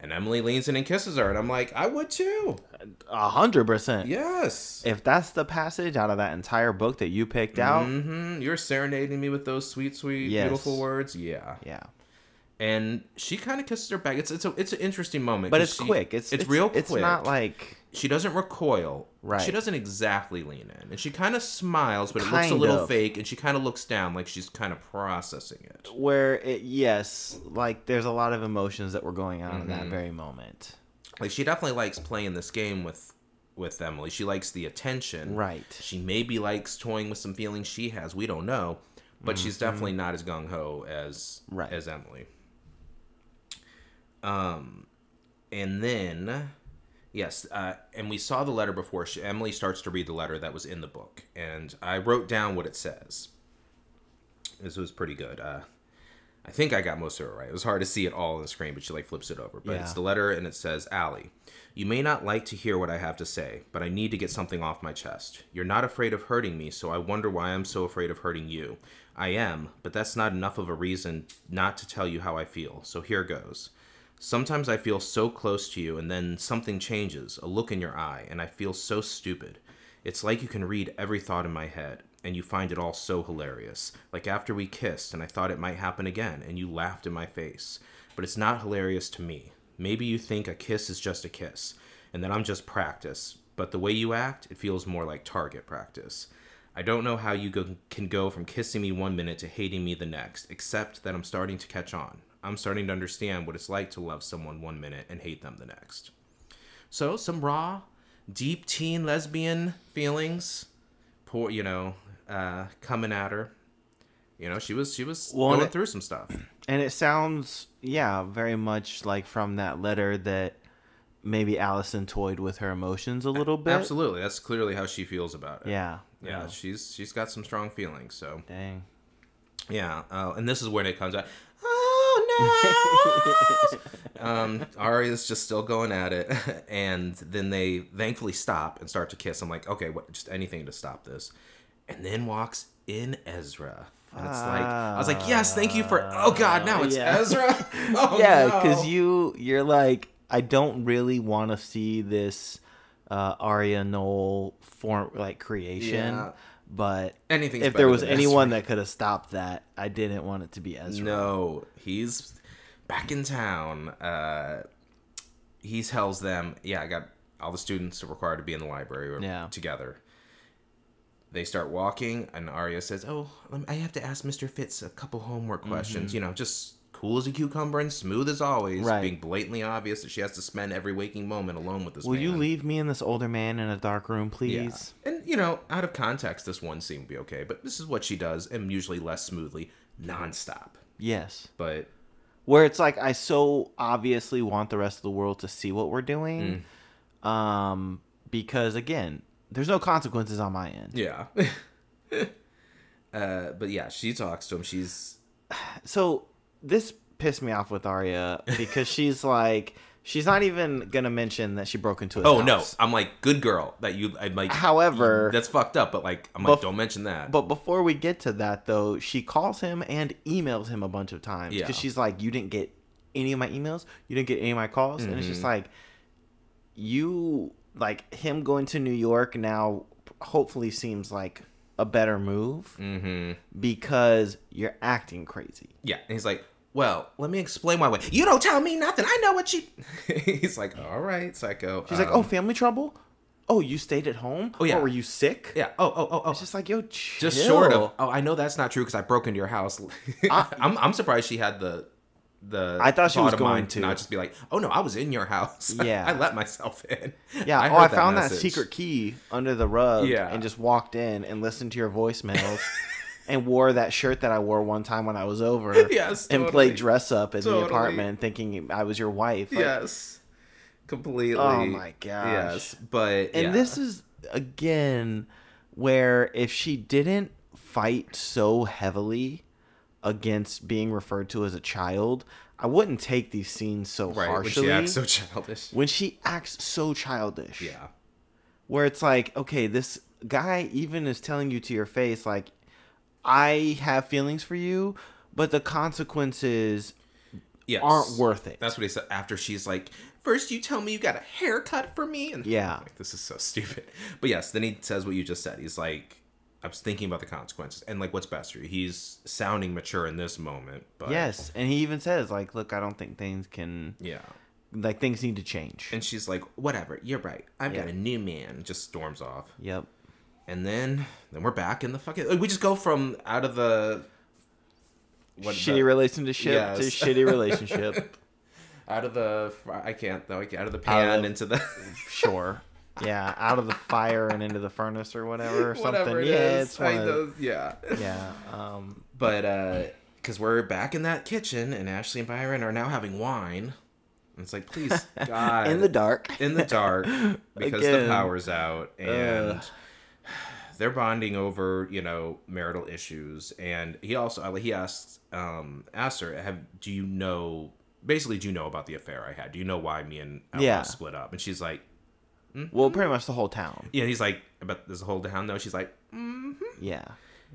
And Emily leans in and kisses her, and I'm like, I would too. A hundred percent. Yes. If that's the passage out of that entire book that you picked out. Mm-hmm. You're serenading me with those sweet, sweet, yes. beautiful words. Yeah. Yeah. And she kind of kisses her back. It's it's a, it's an interesting moment. But it's she, quick. It's, it's, it's real quick. It's not like... She doesn't recoil. Right. She doesn't exactly lean in. And she kind of smiles, but it kind looks a little of. fake. And she kind of looks down like she's kind of processing it. Where, it, yes, like there's a lot of emotions that were going on mm-hmm. in that very moment. Like she definitely likes playing this game with, with Emily. She likes the attention. Right. She maybe likes toying with some feelings she has. We don't know. But mm-hmm. she's definitely not as gung-ho as, right. as Emily. Um, and then... Yes, uh, and we saw the letter before. She, Emily starts to read the letter that was in the book, and I wrote down what it says. This was pretty good. Uh, I think I got most of it right. It was hard to see it all on the screen, but she like flips it over. But yeah. It's the letter, and it says, Allie, you may not like to hear what I have to say, but I need to get something off my chest. You're not afraid of hurting me, so I wonder why I'm so afraid of hurting you. I am, but that's not enough of a reason not to tell you how I feel, so here goes. Sometimes I feel so close to you, and then something changes, a look in your eye, and I feel so stupid. It's like you can read every thought in my head, and you find it all so hilarious. Like after we kissed, and I thought it might happen again, and you laughed in my face. But it's not hilarious to me. Maybe you think a kiss is just a kiss, and that I'm just practice. But the way you act, it feels more like target practice. I don't know how you go- can go from kissing me one minute to hating me the next, except that I'm starting to catch on. I'm starting to understand what it's like to love someone one minute and hate them the next. So some raw, deep teen lesbian feelings, poor, you know, uh, coming at her. You know, she was she was well, going it, through some stuff. And it sounds, yeah, very much like from that letter that maybe Allison toyed with her emotions a little bit. Absolutely, that's clearly how she feels about it. Yeah, yeah, yeah. she's she's got some strong feelings. So dang, yeah, uh, and this is when it comes out. um Aria's just still going at it, and then they thankfully stop and start to kiss. I'm like, okay, what, just anything to stop this. And then walks in Ezra, and it's like I was like, yes, thank you for oh god now it's yeah. Ezra. Oh, yeah, because no. you you're like, I don't really want to see this uh Aria Noel form like creation. Yeah. But anything if there was anyone Ezra. that could have stopped that, I didn't want it to be Ezra. No, he's back in town. Uh, he tells them, yeah, I got all the students required to be in the library yeah. together. They start walking, and Aria says, oh, I have to ask Mister Fitz a couple homework questions. Mm-hmm. You know, just cool as a cucumber and smooth as always, right. Being blatantly obvious that she has to spend every waking moment alone with this Will man. Will you leave me and this older man in a dark room, please? Yeah. And, you know, out of context, this one scene would be okay, but this is what she does, and usually less smoothly, nonstop. Yes. But... where it's like, I so obviously want the rest of the world to see what we're doing, mm. um, because, again... there's no consequences on my end. Yeah. uh, but yeah, she talks to him. She's... So this pissed me off with Aria because she's like... she's not even going to mention that she broke into his oh, house. Oh, no. I'm like, good girl. That you, I'm like, however... that's fucked up, but like, I'm like, bef- don't mention that. But before we get to that, though, she calls him and emails him a bunch of times. Because yeah. she's like, you didn't get any of my emails? You didn't get any of my calls? Mm-hmm. And it's just like, you... like, him going to New York now hopefully seems like a better move mm-hmm. because you're acting crazy. Yeah. And he's like, well, let me explain my way. You don't tell me nothing. I know what you... he's like, all right, psycho. She's um, like, oh, family trouble? Oh, you stayed at home? Oh, yeah. Or were you sick? Yeah. Oh, oh, oh, oh. It's just like, yo, chill. Just short of, oh, I know that's not true because I broke into your house. I, I'm, I'm surprised she had the... the I thought she was going to not just be like, oh no, I was in your house. Yeah. I let myself in. Yeah. I oh, I that found message. that secret key under the rug yeah. and just walked in and listened to your voicemails and wore that shirt that I wore one time when I was over yes, and totally. played dress up in totally. the apartment thinking I was your wife. Like, yes. Completely. Oh my gosh. Yes. But, and yeah. this is again where if she didn't fight so heavily against being referred to as a child, I wouldn't take these scenes so right, harshly. When she acts so childish. When she acts so childish. Yeah. Where it's like, okay, this guy even is telling you to your face, like, I have feelings for you, but the consequences yes. aren't worth it. That's what he said after she's like, first you tell me you got a haircut for me. And yeah. Like, this is so stupid. But yes, then he says what you just said. He's like, I was thinking about the consequences and like what's best for you. He's sounding mature in this moment, but yes, and he even says like, "Look, I don't think things can, yeah, like things need to change." And she's like, "Whatever, you're right. I've yeah. got a new man." Just storms off. Yep. And then, then we're back in the fucking. Like, we just go from out of the what, shitty the, relationship yes. to shitty relationship. Out of the, I can't though. Out of the pan of, into the sure. Yeah, out of the fire and into the furnace or whatever or whatever something. It yeah, is. It's one of those, yeah. Yeah. Um, but uh, because we're back in that kitchen and Ashley and Byron are now having wine. And it's like, please, God. In the dark. In the dark. Because Again. the power's out. And Ugh. they're bonding over, you know, marital issues. And he also, he asks, um, asks her, have, do you know, basically, do you know about the affair I had? Do you know why me and Ella yeah. split up? And she's like, Mm-hmm. well, pretty much the whole town. Yeah, he's like, but there's a whole town, though. She's like, mm-hmm. Yeah,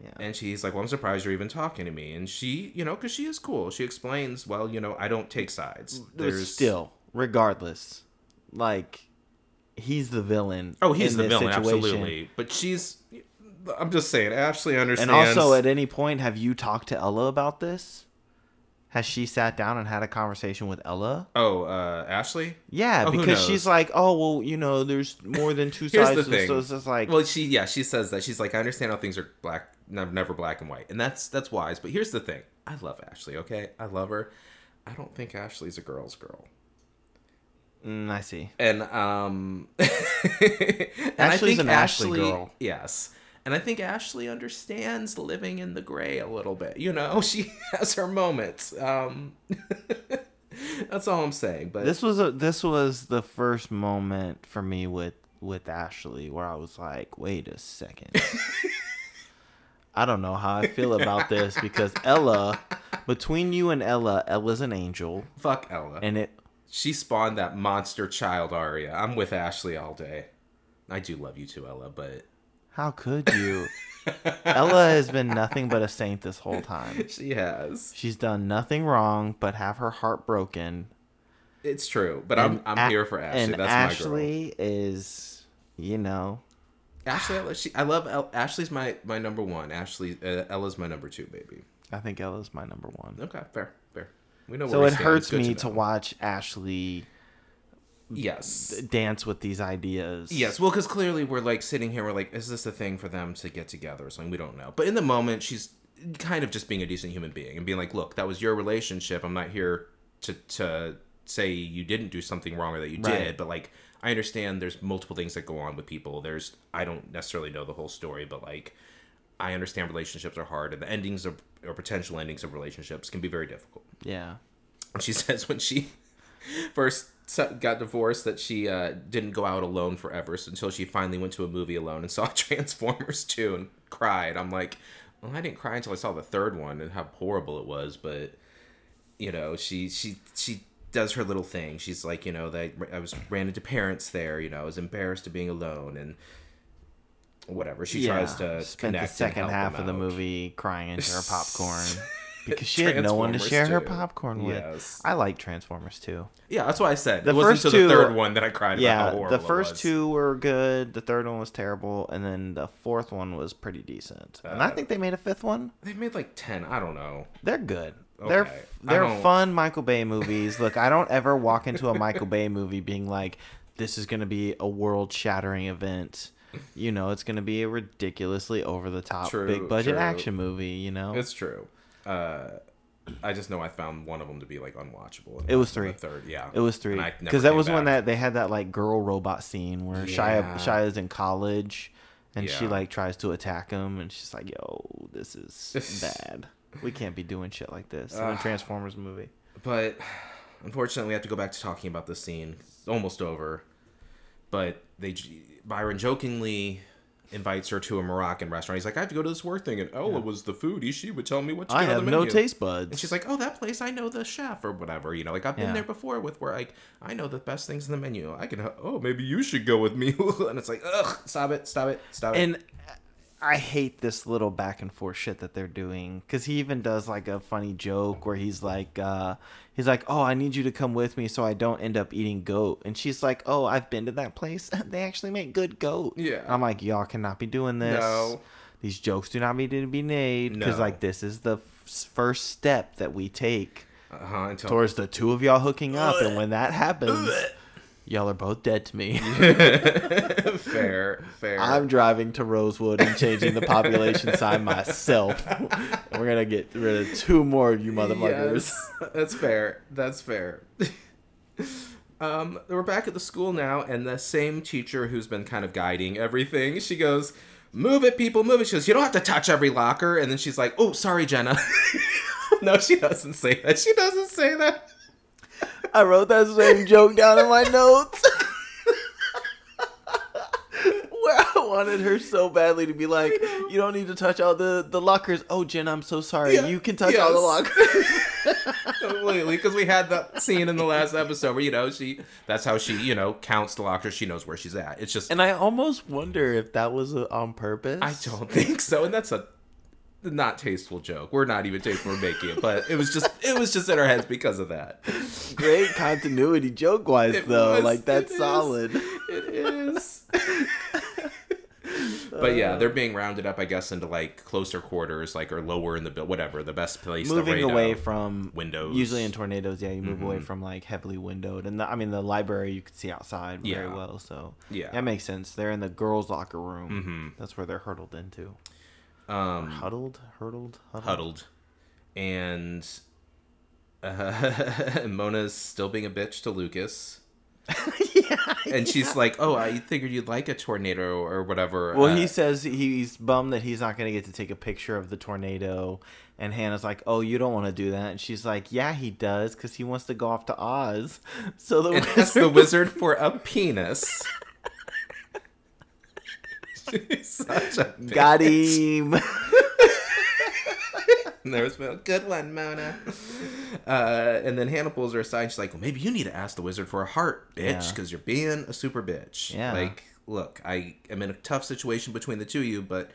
yeah. And she's like, well, I'm surprised you're even talking to me. And she, you know, because she is cool. She explains, well, you know, I don't take sides. There's but still, regardless, like, he's the villain. Oh, he's in the this villain, situation. Absolutely. But she's, I'm just saying, Ashley understands. And also, at any point, have you talked to Ella about this? Has she sat down and had a conversation with Ella? Oh, uh, Ashley? Yeah, oh, because she's like, oh, well, you know, there's more than two Here's sides. The thing. So it's just like... Well, she, yeah, she says that. She's like, I understand how things are black, never black and white. And that's that's wise. But here's the thing. I love Ashley, okay? I love her. I don't think Ashley's a girl's girl. Mm, I see. And, um... and Ashley's I think an Ashley, Ashley girl. Yes. And I think Ashley understands living in the gray a little bit. You know, she has her moments. Um, that's all I'm saying. But this was a, this was the first moment for me with, with Ashley where I was like, wait a second. I don't know how I feel about this because Ella, between you and Ella, Ella's an angel. Fuck Ella. And it she spawned that monster child Aria. I'm with Ashley all day. I do love you too, Ella, but... how could you? Ella has been nothing but a saint this whole time. She has. She's done nothing wrong but have her heart broken. It's true, but and I'm I'm a- here for Ashley. And That's Ashley my girl. is, you know, Ashley. She, I love El- Ashley's my, my number one. Ashley uh, Ella's my number two, baby. I think Ella's my number one. Okay, fair, fair. We know. So it hurts me to, to watch Ashley yes. dance with these ideas. Yes. Well, because clearly we're like sitting here, we're like, is this a thing for them to get together or something? We don't know. But in the moment, she's kind of just being a decent human being and being like, look, that was your relationship. I'm not here to to say you didn't do something wrong or that you right. did. But like, I understand there's multiple things that go on with people. There's, I don't necessarily know the whole story, but like, I understand relationships are hard and the endings of, or potential endings of relationships can be very difficult. Yeah. And she says when she first got divorced that she uh, didn't go out alone forever until she finally went to a movie alone and saw Transformers two and cried. I'm like, well, I didn't cry until I saw the third one and how horrible it was. But, you know, she she she does her little thing. She's like, you know, they, I was ran into parents there. You know, I was embarrassed of being alone and whatever. She yeah. tries to spend the second half of the movie crying into her popcorn. Because she had no one to share her popcorn with. Yes. I like Transformers two. Yeah, that's what I said. It wasn't until the third one that I cried about how horrible it was. Yeah, the first two were good. The third one was terrible. And then the fourth one was pretty decent. And uh, I think they made a fifth one. They made like ten. I don't know. They're good. Okay. They're, they're fun Michael Bay movies. Look, I don't ever walk into a Michael Bay movie being like, this is going to be a world-shattering event. You know, it's going to be a ridiculously over-the-top, big-budget action movie, you know? It's true. Uh, I just know I found one of them to be like unwatchable. It was three. The third, yeah, it was three. Because that was back. One that they had that like girl robot scene where yeah. Shia Shia's in college, and yeah. she like tries to attack him, and she's like, "Yo, this is bad. We can't be doing shit like this in a Transformers movie." But unfortunately, we have to go back to talking about this scene. It's almost over. But they Byron jokingly invites her to a Moroccan restaurant. He's like, I have to go to this work thing, and Ella yeah. was the foodie. She would tell me what to I get on the menu. I have no taste buds. And she's like, oh, that place, I know the chef or whatever. You know, like I've been yeah. there before with where like I know the best things in the menu. I can. Oh, maybe you should go with me. And it's like, ugh, stop it, stop it, stop and it. And I hate this little back and forth shit that they're doing because he even does like a funny joke where he's like, uh, he's like, oh, I need you to come with me so I don't end up eating goat. And she's like, oh, I've been to that place. They actually make good goat. Yeah. I'm like, y'all cannot be doing this. No. These jokes do not need to be made because no. like this is the f- first step that we take uh-huh, until- towards the two of y'all hooking up. And when that happens, y'all are both dead to me. fair, fair. I'm driving to Rosewood and changing the population sign myself. And we're going to get rid of two more of you motherfuckers. Yes, that's fair. That's fair. um, we're back at the school now, and the same teacher who's been kind of guiding everything, she goes, move it, people, move it. She goes, you don't have to touch every locker. And then she's like, oh, sorry, Jenna. No, she doesn't say that. She doesn't say that. I wrote that same joke down in my notes. Where I wanted her so badly to be like, you don't need to touch all the, the lockers. Oh, Jen, I'm so sorry. Yeah. You can touch yes. all the lockers. Completely. Because we had that scene in the last episode where, you know, she that's how she, you know, counts the lockers. She knows where she's at. It's just. And I almost wonder if that was on purpose. I don't think so. And that's a. Not tasteful joke. We're not even tasteful for making it, but it was just it was just in our heads because of that. Great continuity joke wise though. Was, like that's it solid. Is. It is. But yeah, they're being rounded up, I guess, into like closer quarters, like or lower in the build, whatever, the best place. Moving the away from windows. Usually in tornadoes, yeah, you move mm-hmm. away from like heavily windowed, and the, I mean the library you could see outside yeah. very well, so yeah, that makes sense. They're in the girls' locker room. Mm-hmm. That's where they're hurtled into. Um, huddled, hurtled, huddled, huddled, and uh, Mona's still being a bitch to Lucas. yeah, and yeah. she's like, "Oh, I figured you'd like a tornado or whatever." Well, uh, he says he's bummed that he's not going to get to take a picture of the tornado, and Hannah's like, "Oh, you don't want to do that," and she's like, "Yeah, he does, because he wants to go off to Oz." So the and wizard asks the wizard for a penis. He's such a bitch. Got him. There's a good one, Mona. Uh, and then Hanna pulls her aside. She's like, well, maybe you need to ask the wizard for a heart, bitch, because yeah. you're being a super bitch. Yeah. Like, look, I am in a tough situation between the two of you, but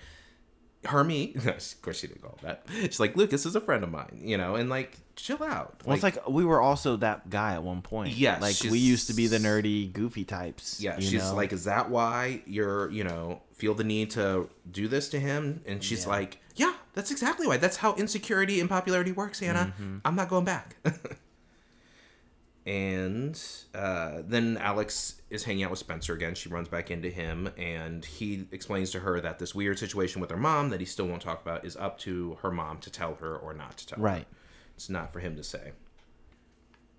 her me. Of course, she didn't call that. She's like, Lucas is a friend of mine, you know, and like, chill out. Well, like, it's like we were also that guy at one point. Yes. Like, we used to be the nerdy, goofy types. Yeah. She's know? Like, is that why you're, you know, feel the need to do this to him? And she's yeah. like, yeah, that's exactly why. That's how insecurity and popularity works, Hanna. Mm-hmm. I'm not going back. And uh, then Alex is hanging out with Spencer again. She runs back into him, and he explains to her that this weird situation with her mom that he still won't talk about is up to her mom to tell her or not to tell right. her. Right. It's not for him to say.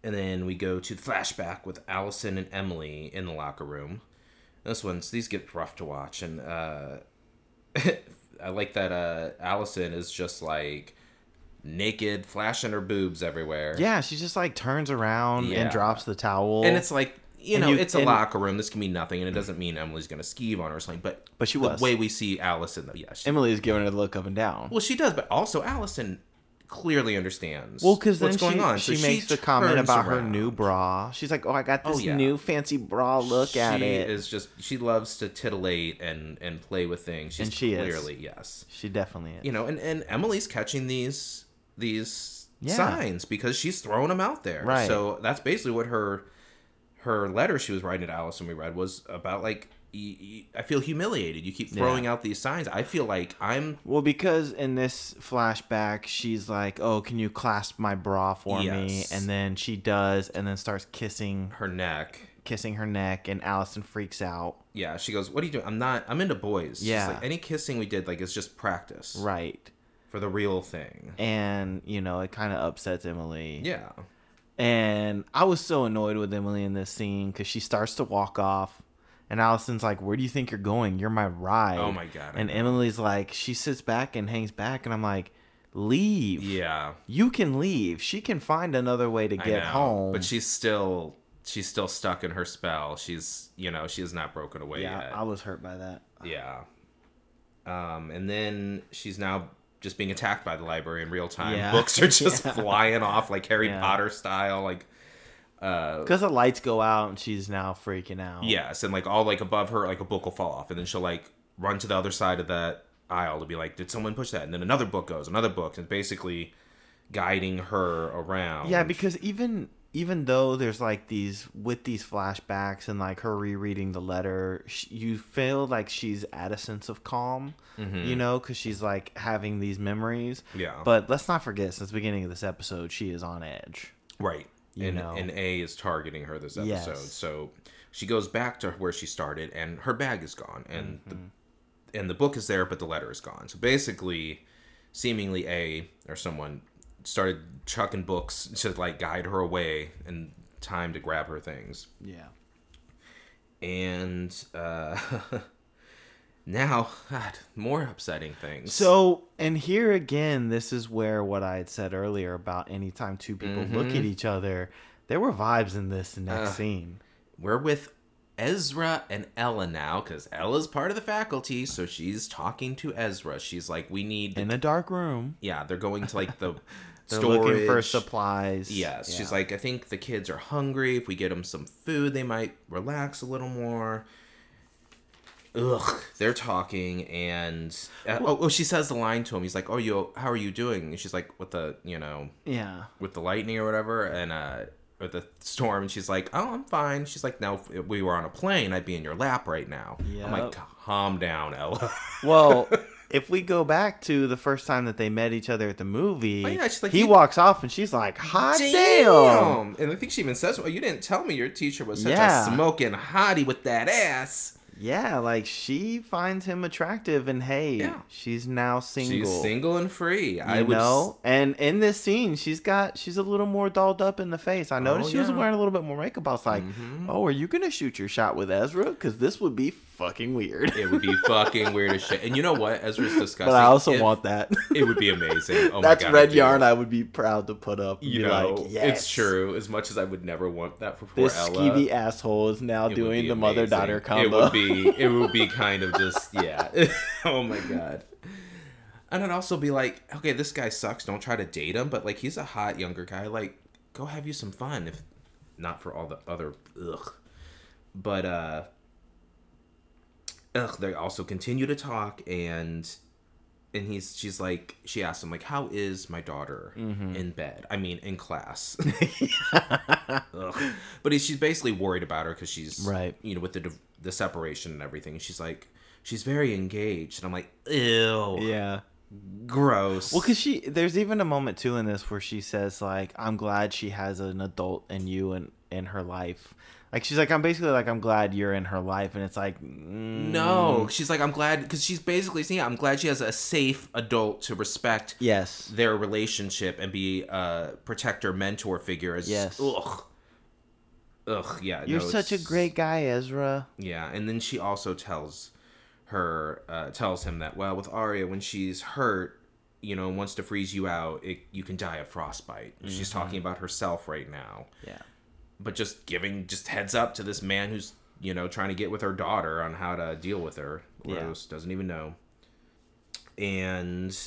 And then we go to the flashback with Allison and Emily in the locker room. This one's, these get rough to watch. And uh, I like that uh, Allison is just like, naked, flashing her boobs everywhere. Yeah, she just like turns around yeah. and drops the towel. And it's like, you and know, you, it's a locker room. This can mean nothing, and it doesn't mean Emily's going to skeeve on her or something. But, but she was. The way we see Allison, though, yeah. She, Emily is giving her the look up and down. Well, she does, but also Allison clearly understands well, what's then going she, on. She so makes she the comment about around. her new bra. She's like, oh, I got this oh, yeah. new fancy bra. Look she at it. She is just, she loves to titillate and, and play with things. She's and she clearly, is. yes. She definitely is. You know, and, and Emily's catching these. these yeah. signs because she's throwing them out there. Right. So that's basically what her her letter she was writing to Allison we read was about, like, y- y- I feel humiliated. You keep throwing yeah. out these signs. I feel like I'm... Well, because in this flashback, she's like, oh, can you clasp my bra for yes. me? And then she does, and then starts kissing... Her neck. Kissing her neck, and Allison freaks out. Yeah, she goes, what are you doing? I'm not... I'm into boys. Yeah. She's like, any kissing we did, like, it's just practice. Right. For the real thing. And, you know, it kind of upsets Emily. Yeah. And I was so annoyed with Emily in this scene because she starts to walk off. And Allison's like, where do you think you're going? You're my ride. Oh, my God. And Emily's like, she sits back and hangs back. And I'm like, leave. Yeah. You can leave. She can find another way to get I know, home. But she's still she's still stuck in her spell. She's, you know, she has not broken away yeah, yet. I was hurt by that. Yeah. Um, and then she's now... just being attacked by the library in real time. Yeah. Books are just yeah. flying off like Harry yeah. Potter style. Like, because uh, the lights go out and she's now freaking out. Yes. And like all like above her, like a book will fall off. And then she'll like run to the other side of that aisle to be like, did someone push that? And then another book goes, another book. And basically guiding her around. Yeah. Because even, even though there's like these, with these flashbacks and like her rereading the letter, you feel like she's at a sense of calm, mm-hmm. you know, because she's like having these memories. Yeah. But let's not forget, since the beginning of this episode, she is on edge. Right. You and, know. And A is targeting her this episode. Yes. So she goes back to where she started and her bag is gone and mm-hmm. the, and the book is there, but the letter is gone. So basically, seemingly A or someone... started chucking books to like guide her away in time to grab her things. Yeah. And uh, now, God, more upsetting things. So, and here again, this is where what I had said earlier about anytime two people mm-hmm. look at each other, there were vibes in this next uh, scene. We're with Ezra and Ella now, because Ella's part of the faculty, so she's talking to Ezra. She's like, we need... To... In a dark room. Yeah, they're going to, like, the they're storage. They're looking for supplies. Yes, yeah. She's like, I think the kids are hungry. If we get them some food, they might relax a little more. Ugh. They're talking, and... Uh, well, oh, oh, she says the line to him. He's like, oh, yo, how are you doing? And she's like, with the, you know... Yeah. With the lightning or whatever, and, uh... or the storm, and she's like, oh, I'm fine. She's like, now if we were on a plane, I'd be in your lap right now. Yep. I'm like, calm down, Ella. Well, if we go back to the first time that they met each other at the movie, oh, yeah, she's like, he, he walks off, and she's like, hot damn. damn. And I think she even says, well, you didn't tell me your teacher was such yeah. a smoking hottie with that ass. Yeah, like, she finds him attractive, and hey, yeah. she's now single. She's single and free. You I know? S- and in this scene, she's got she's a little more dolled up in the face. I noticed oh, she yeah. was wearing a little bit more makeup. I was like, mm-hmm. oh, are you going to shoot your shot with Ezra? Because this would be fucking weird. It would be fucking weird as shit. And you know what? Ezra's disgusting. But I also if, want that. It would be amazing. Oh That's my God, red I yarn I would be proud to put up. You know, like, yes. It's true. As much as I would never want that for poor this Ella. This skeevy asshole is now doing the mother-daughter combo. It would be it would be kind of just yeah oh my God. And I'd also be like, okay, this guy sucks, don't try to date him, but like, he's a hot younger guy, like, go have you some fun, if not for all the other ugh. But uh ugh, they also continue to talk, and and he's she's like, she asks him like, how is my daughter mm-hmm. in bed, I mean in class. Ugh. But he, she's basically worried about her because she's right, you know, with the the separation and everything. And she's like, she's very engaged, and I'm like, ew, yeah, gross. Well, because she there's even a moment too in this where she says like, I'm glad she has an adult in you and in her life. Like, she's like, I'm basically like, I'm glad you're in her life. And it's like, mm. No. She's like, I'm glad, because she's basically saying, yeah, I'm glad she has a safe adult to respect yes. their relationship and be a protector, mentor figure. It's, yes. Ugh. Ugh, yeah. You're no, such a great guy, Ezra. Yeah, and then she also tells her, uh, tells him that, well, with Aria, when she's hurt, you know, wants to freeze you out, it, you can die of frostbite. Mm-hmm. She's talking about herself right now. Yeah. But just giving just heads up to this man who's, you know, trying to get with her daughter on how to deal with her. Rose yeah. doesn't even know. And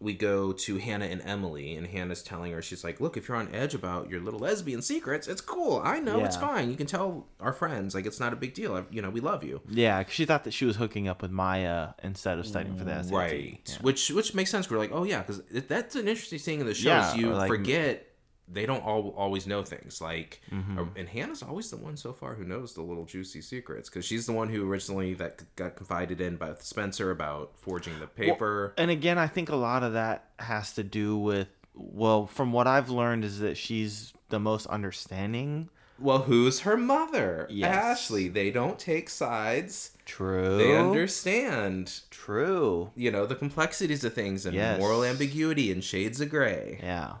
we go to Hanna and Emily, and Hannah's telling her, she's like, look, if you're on edge about your little lesbian secrets, it's cool. I know. Yeah. It's fine. You can tell our friends. Like, it's not a big deal. I've, you know, we love you. Yeah, because she thought that she was hooking up with Maya instead of studying for the S A T. Right. Yeah. Which, which makes sense. We're like, oh, yeah, because that's an interesting thing in the show yeah, is you like, forget... They don't all, always know things. Like, mm-hmm. and Hannah's always the one so far who knows the little juicy secrets, because she's the one who originally that got confided in by Spencer about forging the paper. Well, and again, I think a lot of that has to do with, well, from what I've learned is that she's the most understanding. Well, who's her mother? Yes. Ashley. They don't take sides. True. They understand. True. You know, the complexities of things and yes. moral ambiguity and shades of gray. Yeah.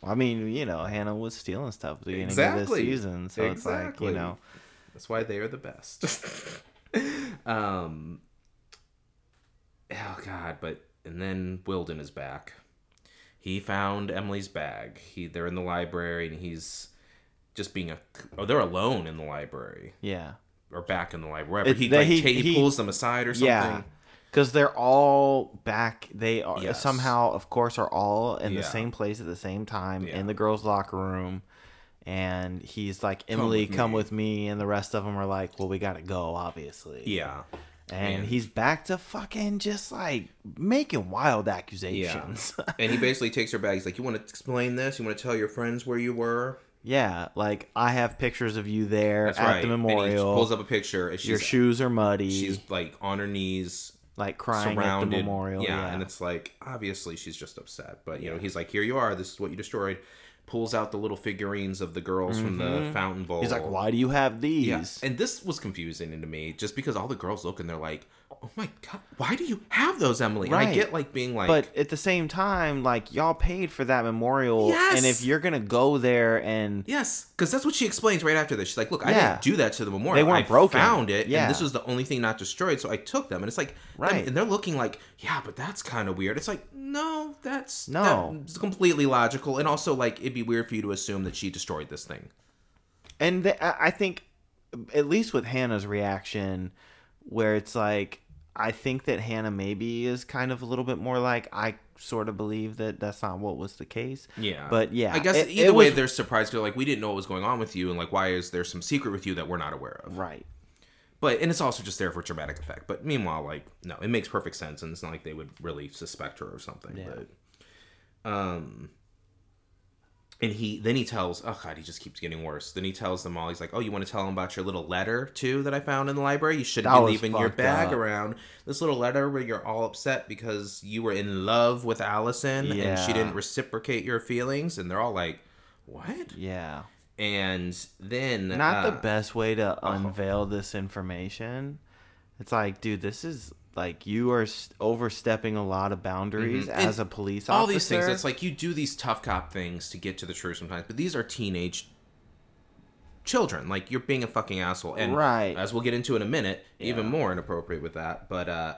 I mean, you know, Hanna was stealing stuff at the beginning exactly. of this season, so exactly. it's like, you know, that's why they are the best. um, oh God! But and then Wilden is back. He found Emily's bag. He they're in the library, and he's just being a. Oh, they're alone in the library. Yeah. Or back in the library. He, they, like, he, t- he pulls them aside or something. Yeah. Because they're all back. They are yes. somehow, of course, are all in yeah. the same place at the same time yeah. in the girls' locker room. And he's like, Emily, come with, come with me. And the rest of them are like, well, we got to go, obviously. Yeah. And, and he's back to fucking just like making wild accusations. Yeah. And he basically takes her back. He's like, you want to explain this? You want to tell your friends where you were? Yeah, like, I have pictures of you there That's at right. the memorial. And he pulls up a picture. And she's, your shoes are muddy. She's like on her knees. Like crying surrounded. At the memorial. Yeah, yeah, and it's like, obviously she's just upset. But, you know, he's like, here you are. This is what you destroyed. Pulls out the little figurines of the girls mm-hmm. from the fountain bowl. He's like, why do you have these? Yeah. And this was confusing to me just because all the girls look and they're like, oh my God, why do you have those, Emily? Right. And I get like being like... But at the same time, like, y'all paid for that memorial. Yes. And if you're going to go there and... Yes, because that's what she explains right after this. She's like, look, I yeah. didn't do that to the memorial. They weren't I broken. I found it, yeah. and this was the only thing not destroyed, so I took them. And it's like... Right. And they're looking like, yeah, but that's kind of weird. It's like, no, that's... No. That's completely logical. And also, like, it'd be weird for you to assume that she destroyed this thing. And the, I think, at least with Hannah's reaction... Where it's like, I think that Hanna maybe is kind of a little bit more like, I sort of believe that that's not what was the case. Yeah. But yeah. I guess it, either it way, was... they're surprised. They're like, we didn't know what was going on with you. And like, why is there some secret with you that we're not aware of? Right. But, and it's also just there for dramatic effect. But meanwhile, like, no, it makes perfect sense. And it's not like they would really suspect her or something. Yeah. But, um... And he then he tells, oh God, he just keeps getting worse. Then he tells them all, he's like, oh, you want to tell them about your little letter, too, that I found in the library? You shouldn't be leaving your bag up. Around. This little letter where you're all upset because you were in love with Allison yeah. and she didn't reciprocate your feelings. And they're all like, what? Yeah. And then... Not uh, the best way to uh, unveil this information. It's like, dude, this is... Like, you are overstepping a lot of boundaries mm-hmm. as and a police officer. All these things. It's like you do these tough cop things to get to the truth sometimes. But these are teenage children. Like, you're being a fucking asshole. And right. as we'll get into in a minute, yeah. even more inappropriate with that. But uh,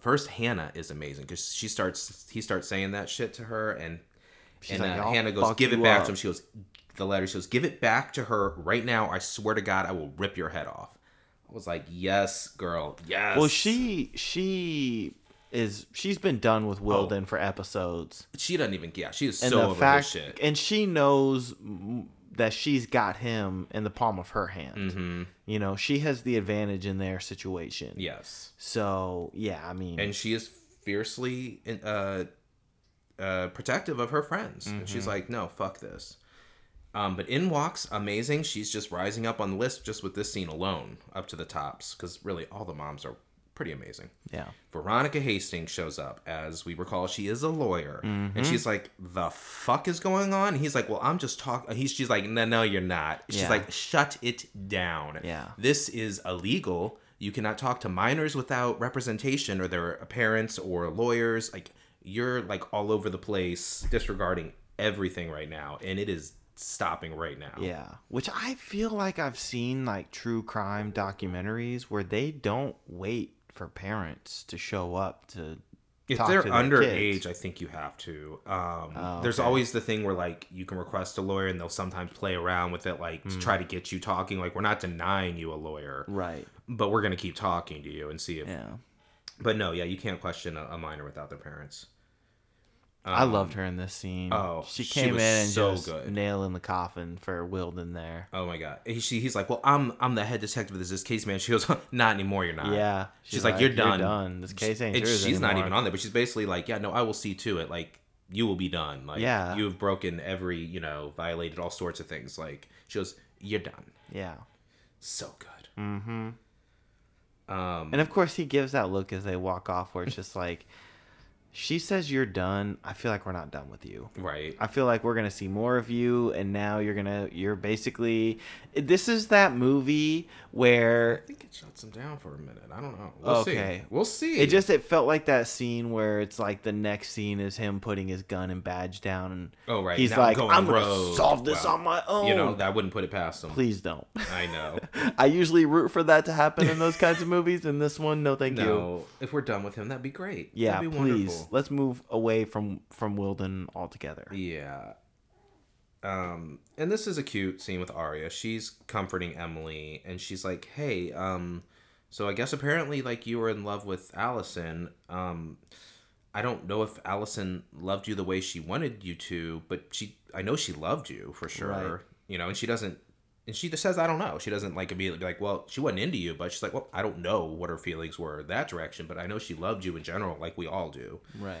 first, Hanna is amazing. Because she starts, he starts saying that shit to her. And, and like, uh, Hanna goes, give it back up. to him. She goes, the letter. She goes, give it back to her right now. I swear to God, I will rip your head off. I was like, yes, girl, yes. Well, she she is she's been done with Wilden oh. for episodes. She doesn't even yeah. She is and so over fact, this shit, and she knows that she's got him in the palm of her hand. Mm-hmm. You know, she has the advantage in their situation. Yes. So yeah, I mean, and she is fiercely uh, uh, protective of her friends. Mm-hmm. And she's like, no, fuck this. Um, but in walks, amazing. She's just rising up on the list just with this scene alone, up to the tops. Because really, all the moms are pretty amazing. Yeah. Veronica Hastings shows up. As we recall, she is a lawyer. Mm-hmm. And she's like, the fuck is going on? And he's like, well, I'm just talking. He's She's like, no, no, you're not. She's yeah. like, shut it down. Yeah. This is illegal. You cannot talk to minors without representation or their parents or lawyers. Like, you're like all over the place, disregarding everything right now. And it is stopping right now. Yeah. Which I feel like I've seen like true crime documentaries where they don't wait for parents to show up to if talk they're to underage. I think you have to um oh, okay. There's always the thing where like you can request a lawyer and they'll sometimes play around with it, like mm. to try to get you talking, like we're not denying you a lawyer, right, but we're gonna keep talking to you and see if yeah. But no, yeah, you can't question a, a minor without their parents. Um, I loved her in this scene. Oh, she came she was in and so just good. Nail in the coffin for Wilden there. Oh my god, he, she, he's like, "Well, I'm I'm the head detective of this case, man." She goes, "Not anymore, you're not." Yeah, she's, she's like, like, "You're, you're done. done. This case ain't yours anymore." She's not even on there, but she's basically like, "Yeah, no, I will see to it. Like, you will be done. Like, yeah. you have broken every, you know, violated all sorts of things." Like, she goes, "You're done." Yeah, so good. Mm-hmm. Um, and of course, he gives that look as they walk off, where it's just like. She says you're done. I feel like we're not done with you. Right. I feel like we're going to see more of you. And now you're going to, you're basically, this is that movie where. I think it shuts him down for a minute. I don't know. We'll okay. see. We'll see. It just, it felt like that scene where it's like the next scene is him putting his gun and badge down. And oh, right. He's now like, I'm going to solve this well, on my own. You know, I wouldn't put it past him. Please don't. I know. I usually root for that to happen in those kinds of movies. And this one, no thank no. you. No, if we're done with him, that'd be great. Yeah, that'd be please. Wonderful. Let's move away from, from Wilden altogether. Yeah. Um, and this is a cute scene with Aria. She's comforting Emily, and she's like, hey, um, so I guess apparently, like, you were in love with Allison. Um, I don't know if Allison loved you the way she wanted you to, but she, I know she loved you for sure. Right. You know, and she doesn't, and she just says, I don't know. She doesn't, like, immediately be like, well, she wasn't into you, but she's like, well, I don't know what her feelings were that direction, but I know she loved you in general, like we all do. Right.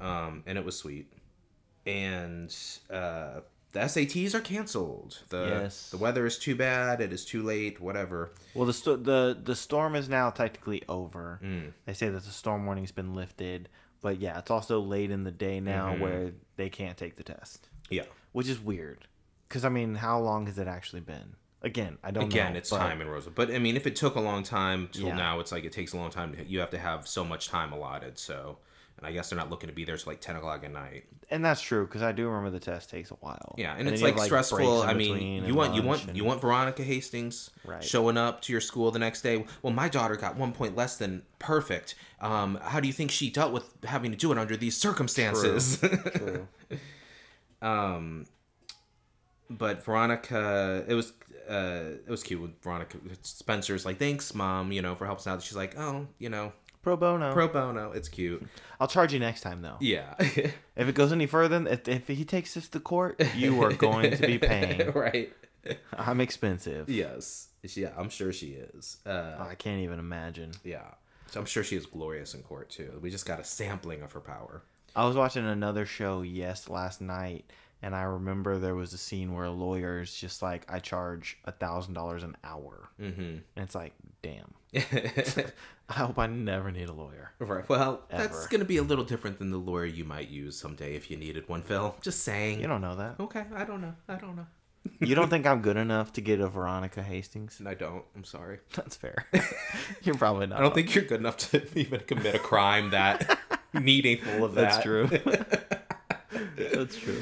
Um, and it was sweet. And uh, the S A Ts are canceled. The, yes. The weather is too bad. It is too late. Whatever. Well, the sto- the, the storm is now technically over. Mm. They say that the storm warning's been lifted. But, yeah, it's also late in the day now mm-hmm. where they can't take the test. Yeah. Which is weird. Because, I mean, how long has it actually been? Again, I don't Again, know. Again, it's but... time in Rosewood. But, I mean, if it took a long time till yeah. now, it's like it takes a long time. To, you have to have so much time allotted. So, and I guess they're not looking to be there till like ten o'clock at night. And that's true, because I do remember the test takes a while. Yeah, and, and it's like, have, like stressful. I mean, you want you want, and... you want Veronica Hastings right. showing up to your school the next day. Well, my daughter got one point less than perfect. Um, how do you think she dealt with having to do it under these circumstances? True. True. um... But Veronica, it was uh, it was cute with Veronica. Spencer's like, thanks, Mom, you know, for helping out. She's like, oh, you know. Pro bono. Pro bono. It's cute. I'll charge you next time, though. Yeah. If it goes any further, if, if he takes this to court, you are going to be paying. Right. I'm expensive. Yes. Yeah, I'm sure she is. Uh, oh, I can't even imagine. Yeah. So I'm sure she is glorious in court, too. We just got a sampling of her power. I was watching another show, yes, last night. And I remember there was a scene where a lawyer is just like, I charge one thousand dollars an hour. Mm-hmm. And it's like, damn. I hope I never need a lawyer. Right. Well, ever. That's going to be a little different than the lawyer you might use someday if you needed one, Phil. Just saying. You don't know that. Okay. I don't know. I don't know. You don't think I'm good enough to get a Veronica Hastings? I don't. I'm sorry. That's fair. You're probably not. I don't think you're good enough to even commit a crime that needful of that. That's true. That's true.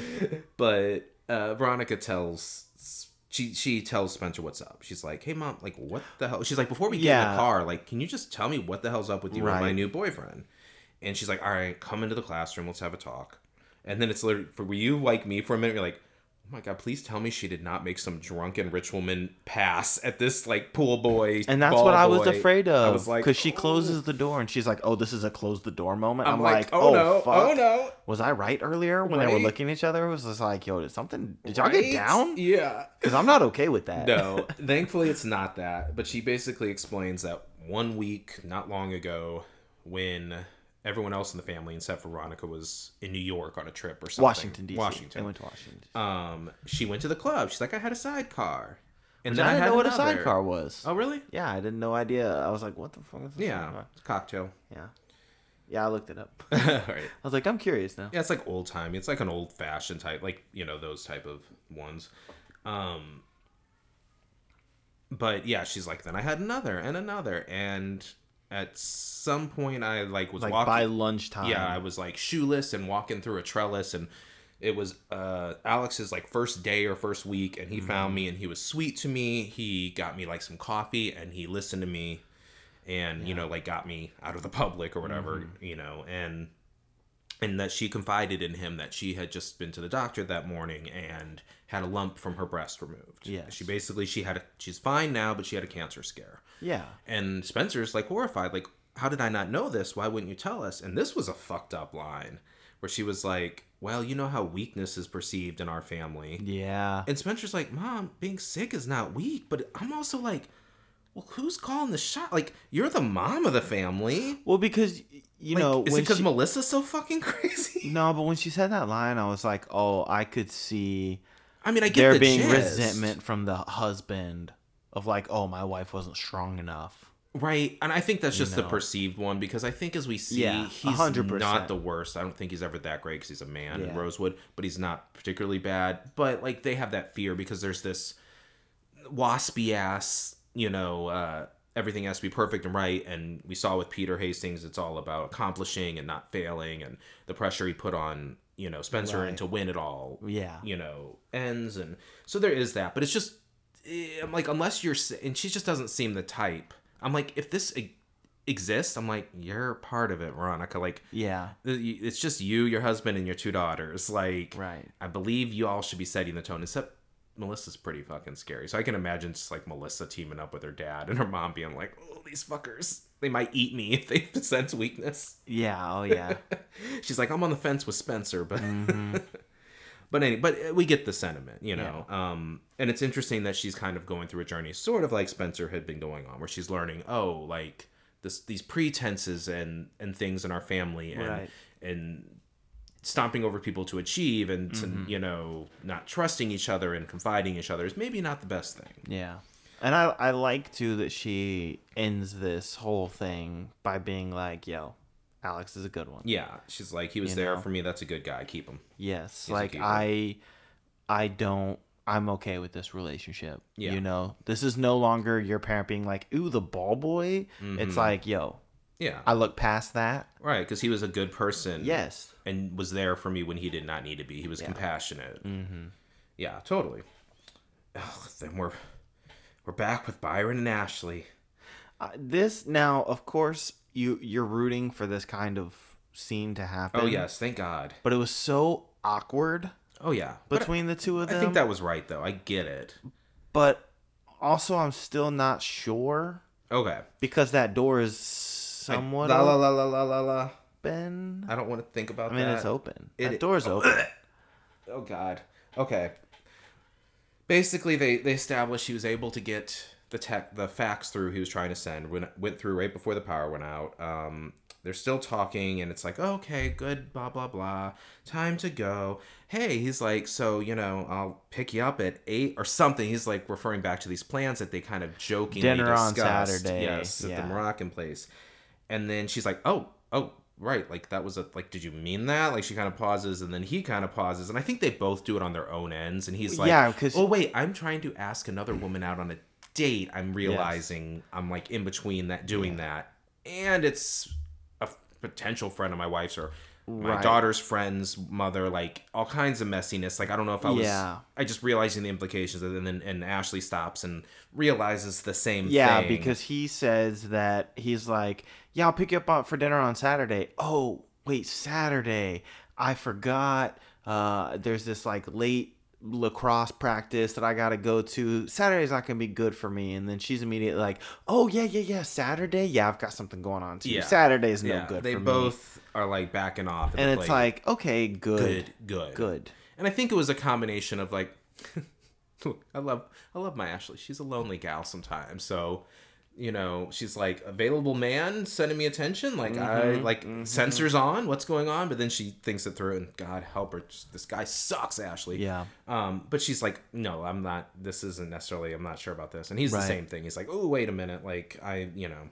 But uh, Veronica tells she she tells Spencer what's up. She's like, "Hey, Mom, like what the hell?" She's like, "Before we get yeah. in the car, like, can you just tell me what the hell's up with you right. and my new boyfriend?" And she's like, "All right, come into the classroom. Let's have a talk." And then it's literally for you like me for a minute. You're like, "Oh my God, please tell me she did not make some drunken rich woman pass at this like pool boy." And that's what I boy. was afraid of. I was like, because she closes oh. the door and she's like, "Oh, this is a close the door moment." I'm, I'm like, like, "Oh, oh no, fuck. oh no." Was I right earlier when right? they were looking at each other? It was just like, "Yo, did something? Did y'all right? get down?" Yeah, because I'm not okay with that. No, thankfully it's not that. But she basically explains that one week not long ago when. Everyone else in the family, except for Veronica, was in New York on a trip or something. Washington, D C Washington. They went to Washington. Um, she went to the club. She's like, I had a sidecar. And Which then I, didn't I had know what another. a sidecar was. Oh, really? Yeah, I didn't no idea. I was like, what the fuck is this? Yeah, sidecar? It's a cocktail. Yeah. Yeah, I looked it up. All right. I was like, I'm curious now. Yeah, it's like old timey. It's like an old fashioned type, like, you know, those type of ones. Um, but yeah, she's like, then I had another and another. And at some point I like was like walking. By lunchtime. Yeah, I was like shoeless and walking through a trellis, and it was uh, Alex's like first day or first week, and he mm-hmm. found me and he was sweet to me. He got me like some coffee and he listened to me. And, yeah. you know, like got me out of the public or whatever, mm-hmm. you know, and and that she confided in him that she had just been to the doctor that morning and had a lump from her breast removed. Yeah. She basically she had a, she's fine now, but she had a cancer scare. Yeah. And Spencer's like horrified, like, how did I not know this? Why wouldn't you tell us? And this was a fucked up line where she was like, well, you know how weakness is perceived in our family. Yeah. And Spencer's like, Mom, being sick is not weak, but I'm also like, well, who's calling the shot? Like, you're the mom of the family. Well, because, you like, know... Is when it because she... Melissa's so fucking crazy? No, but when she said that line, I was like, oh, I could see... I mean, I get there the being gist. Resentment from the husband of like, oh, my wife wasn't strong enough. Right, and I think that's just you know? the perceived one, because I think as we see, yeah, he's not the worst. I don't think he's ever that great because he's a man yeah. in Rosewood, but he's not particularly bad. But, like, they have that fear because there's this waspy-ass... you know, uh, everything has to be perfect and right. And we saw with Peter Hastings, it's all about accomplishing and not failing, and the pressure he put on, you know, Spencer right. and to win it all, yeah, you know, ends. And so there is that, but it's just, I'm like, unless you're, and she just doesn't seem the type. I'm like, if this exists, I'm like, you're part of it, Veronica. Like, yeah, it's just you, your husband, and your two daughters. Like, right. I believe you all should be setting the tone, except Melissa's pretty fucking scary. So I can imagine just like Melissa teaming up with her dad and her mom being like, oh, these fuckers, they might eat me if they sense weakness. Yeah. Oh yeah. She's like, I'm on the fence with Spencer, but, mm-hmm. but anyway, but we get the sentiment, you know? Yeah. Um, and it's interesting that she's kind of going through a journey, sort of like Spencer had been going on, where she's learning, oh, like this, these pretenses and, and things in our family and, right. and, stomping over people to achieve and to, mm-hmm. you know, not trusting each other and confiding each other is maybe not the best thing. Yeah. And I, I like, too, that she ends this whole thing by being like, yo, Alex is a good one. Yeah. She's like, he was you there know? for me. That's a good guy. Keep him. Yes. He's like, I, I don't, I'm okay with this relationship. Yeah. You know, this is no longer your parent being like, ooh, the ball boy. Mm-hmm. It's like, yo. Yeah. I look past that. Right. Because he was a good person. Yes. And was there for me when he did not need to be. He was yeah. compassionate. Mm-hmm. Yeah, totally. Oh, then we're we're back with Byron and Ashley. Uh, this now, of course, you you're rooting for this kind of scene to happen. Oh yes, thank God. But it was so awkward. Oh yeah, between I, the two of them. I think that was right though. I get it. But also, I'm still not sure. Okay. Because that door is somewhat. I, la, la la la la la. Open. I don't want to think about that. I mean, that. It's open. It, that door's oh, open. Oh, God. Okay. Basically, they, they established he was able to get the tech, the fax through he was trying to send. When, went through right before the power went out. Um, they're still talking, and it's like, oh, okay, good, blah, blah, blah. Time to go. Hey, he's like, so, you know, I'll pick you up at eight or something. He's like referring back to these plans that they kind of jokingly Dinner discussed. Dinner on Saturday. Yes, yeah. At the Moroccan place. And then she's like, oh, oh. Right, like that was a like. Did you mean that? Like she kind of pauses, and then he kind of pauses, and I think they both do it on their own ends. And he's like, "Yeah, because oh wait, I'm trying to ask another woman out on a date. I'm realizing yes. I'm like in between that doing yeah. that, and it's a potential friend of my wife's or my right. daughter's friend's mother. Like all kinds of messiness. Like I don't know if I was. Yeah. I just realizing the implications, and then and Ashley stops and realizes the same. Yeah, thing. Yeah, because he says that he's like. Yeah, I'll pick you up for dinner on Saturday. Oh, wait, Saturday. I forgot. Uh, there's this like late lacrosse practice that I got to go to. Saturday's not going to be good for me. And then she's immediately like, oh, yeah, yeah, yeah. Saturday. Yeah, I've got something going on too. Yeah. Saturday's no yeah, good for me. They both are like backing off. And, and it's like, like, okay, good. Good, good. Good. And I think it was a combination of like, I love, I love my Ashley. She's a lonely gal sometimes. So. you know, she's like, available man sending me attention. Like, mm-hmm, I like mm-hmm. sensors on, what's going on? But then she thinks it through and God help her. This guy sucks, Ashley. Yeah. Um, but she's like, no, I'm not, this isn't necessarily, I'm not sure about this. And he's right. the same thing. He's like, oh, wait a minute. Like I, you know,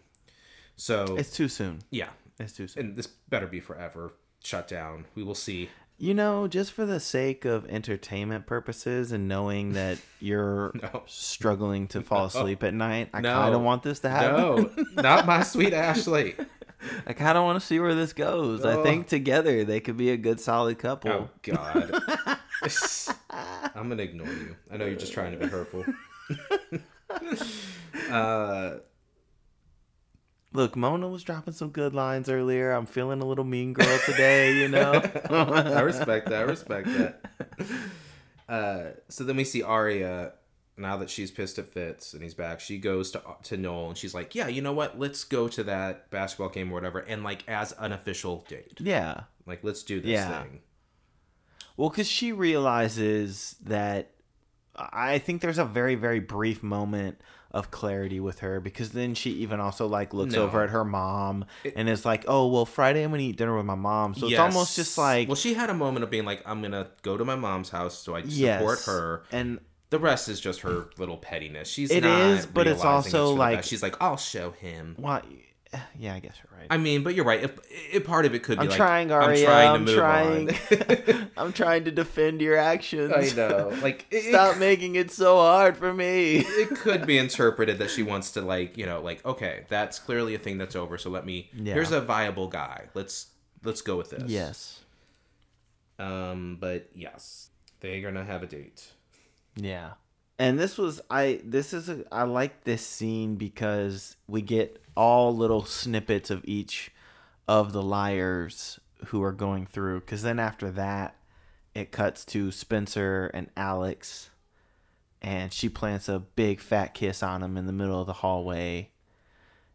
so it's too soon. Yeah. It's too soon. And this better be forever shut down. We will see. You know, just for the sake of entertainment purposes and knowing that you're no. struggling to fall asleep no. at night, I no. kind of want this to happen. No, not my sweet Ashley. I kind of want to see where this goes. Oh. I think together they could be a good, solid couple. Oh, God. I'm going to ignore you. I know you're just trying to be hurtful. uh... Look, Mona was dropping some good lines earlier. I'm feeling a little mean girl today, you know? I respect that. I respect that. Uh, so then we see Aria, now that she's pissed at Fitz and he's back, she goes to to Noel and she's like, yeah, you know what? Let's go to that basketball game or whatever. And like as an official date. Yeah. Like, let's do this yeah. thing. Well, because she realizes that I think there's a very, very brief moment of clarity with her, because then she even also like looks no. over at her mom it, and is like, oh, well, Friday I'm gonna eat dinner with my mom. So yes. it's almost just like, well, she had a moment of being like, I'm gonna go to my mom's house, so I yes. support her, and the rest is just her little pettiness. She's it not is but it's also it's like she's like, I'll show him. Why? Yeah, I guess you're right. I mean, but you're right. If, if part of it could be I'm like, trying, Aria, I'm trying to I'm move trying, on. I'm trying to defend your actions. I know. Like, it, Stop it, making it so hard for me. It could be interpreted that she wants to, like, you know, like, okay, that's clearly a thing that's over. So let me, yeah. here's a viable guy. Let's, let's go with this. Yes. Um, but yes, they're going to have a date. Yeah. And this was, I, this is, a, I like this scene because we get all little snippets of each of the liars who are going through. Because then after that, it cuts to Spencer and Alex. And she plants a big fat kiss on him in the middle of the hallway.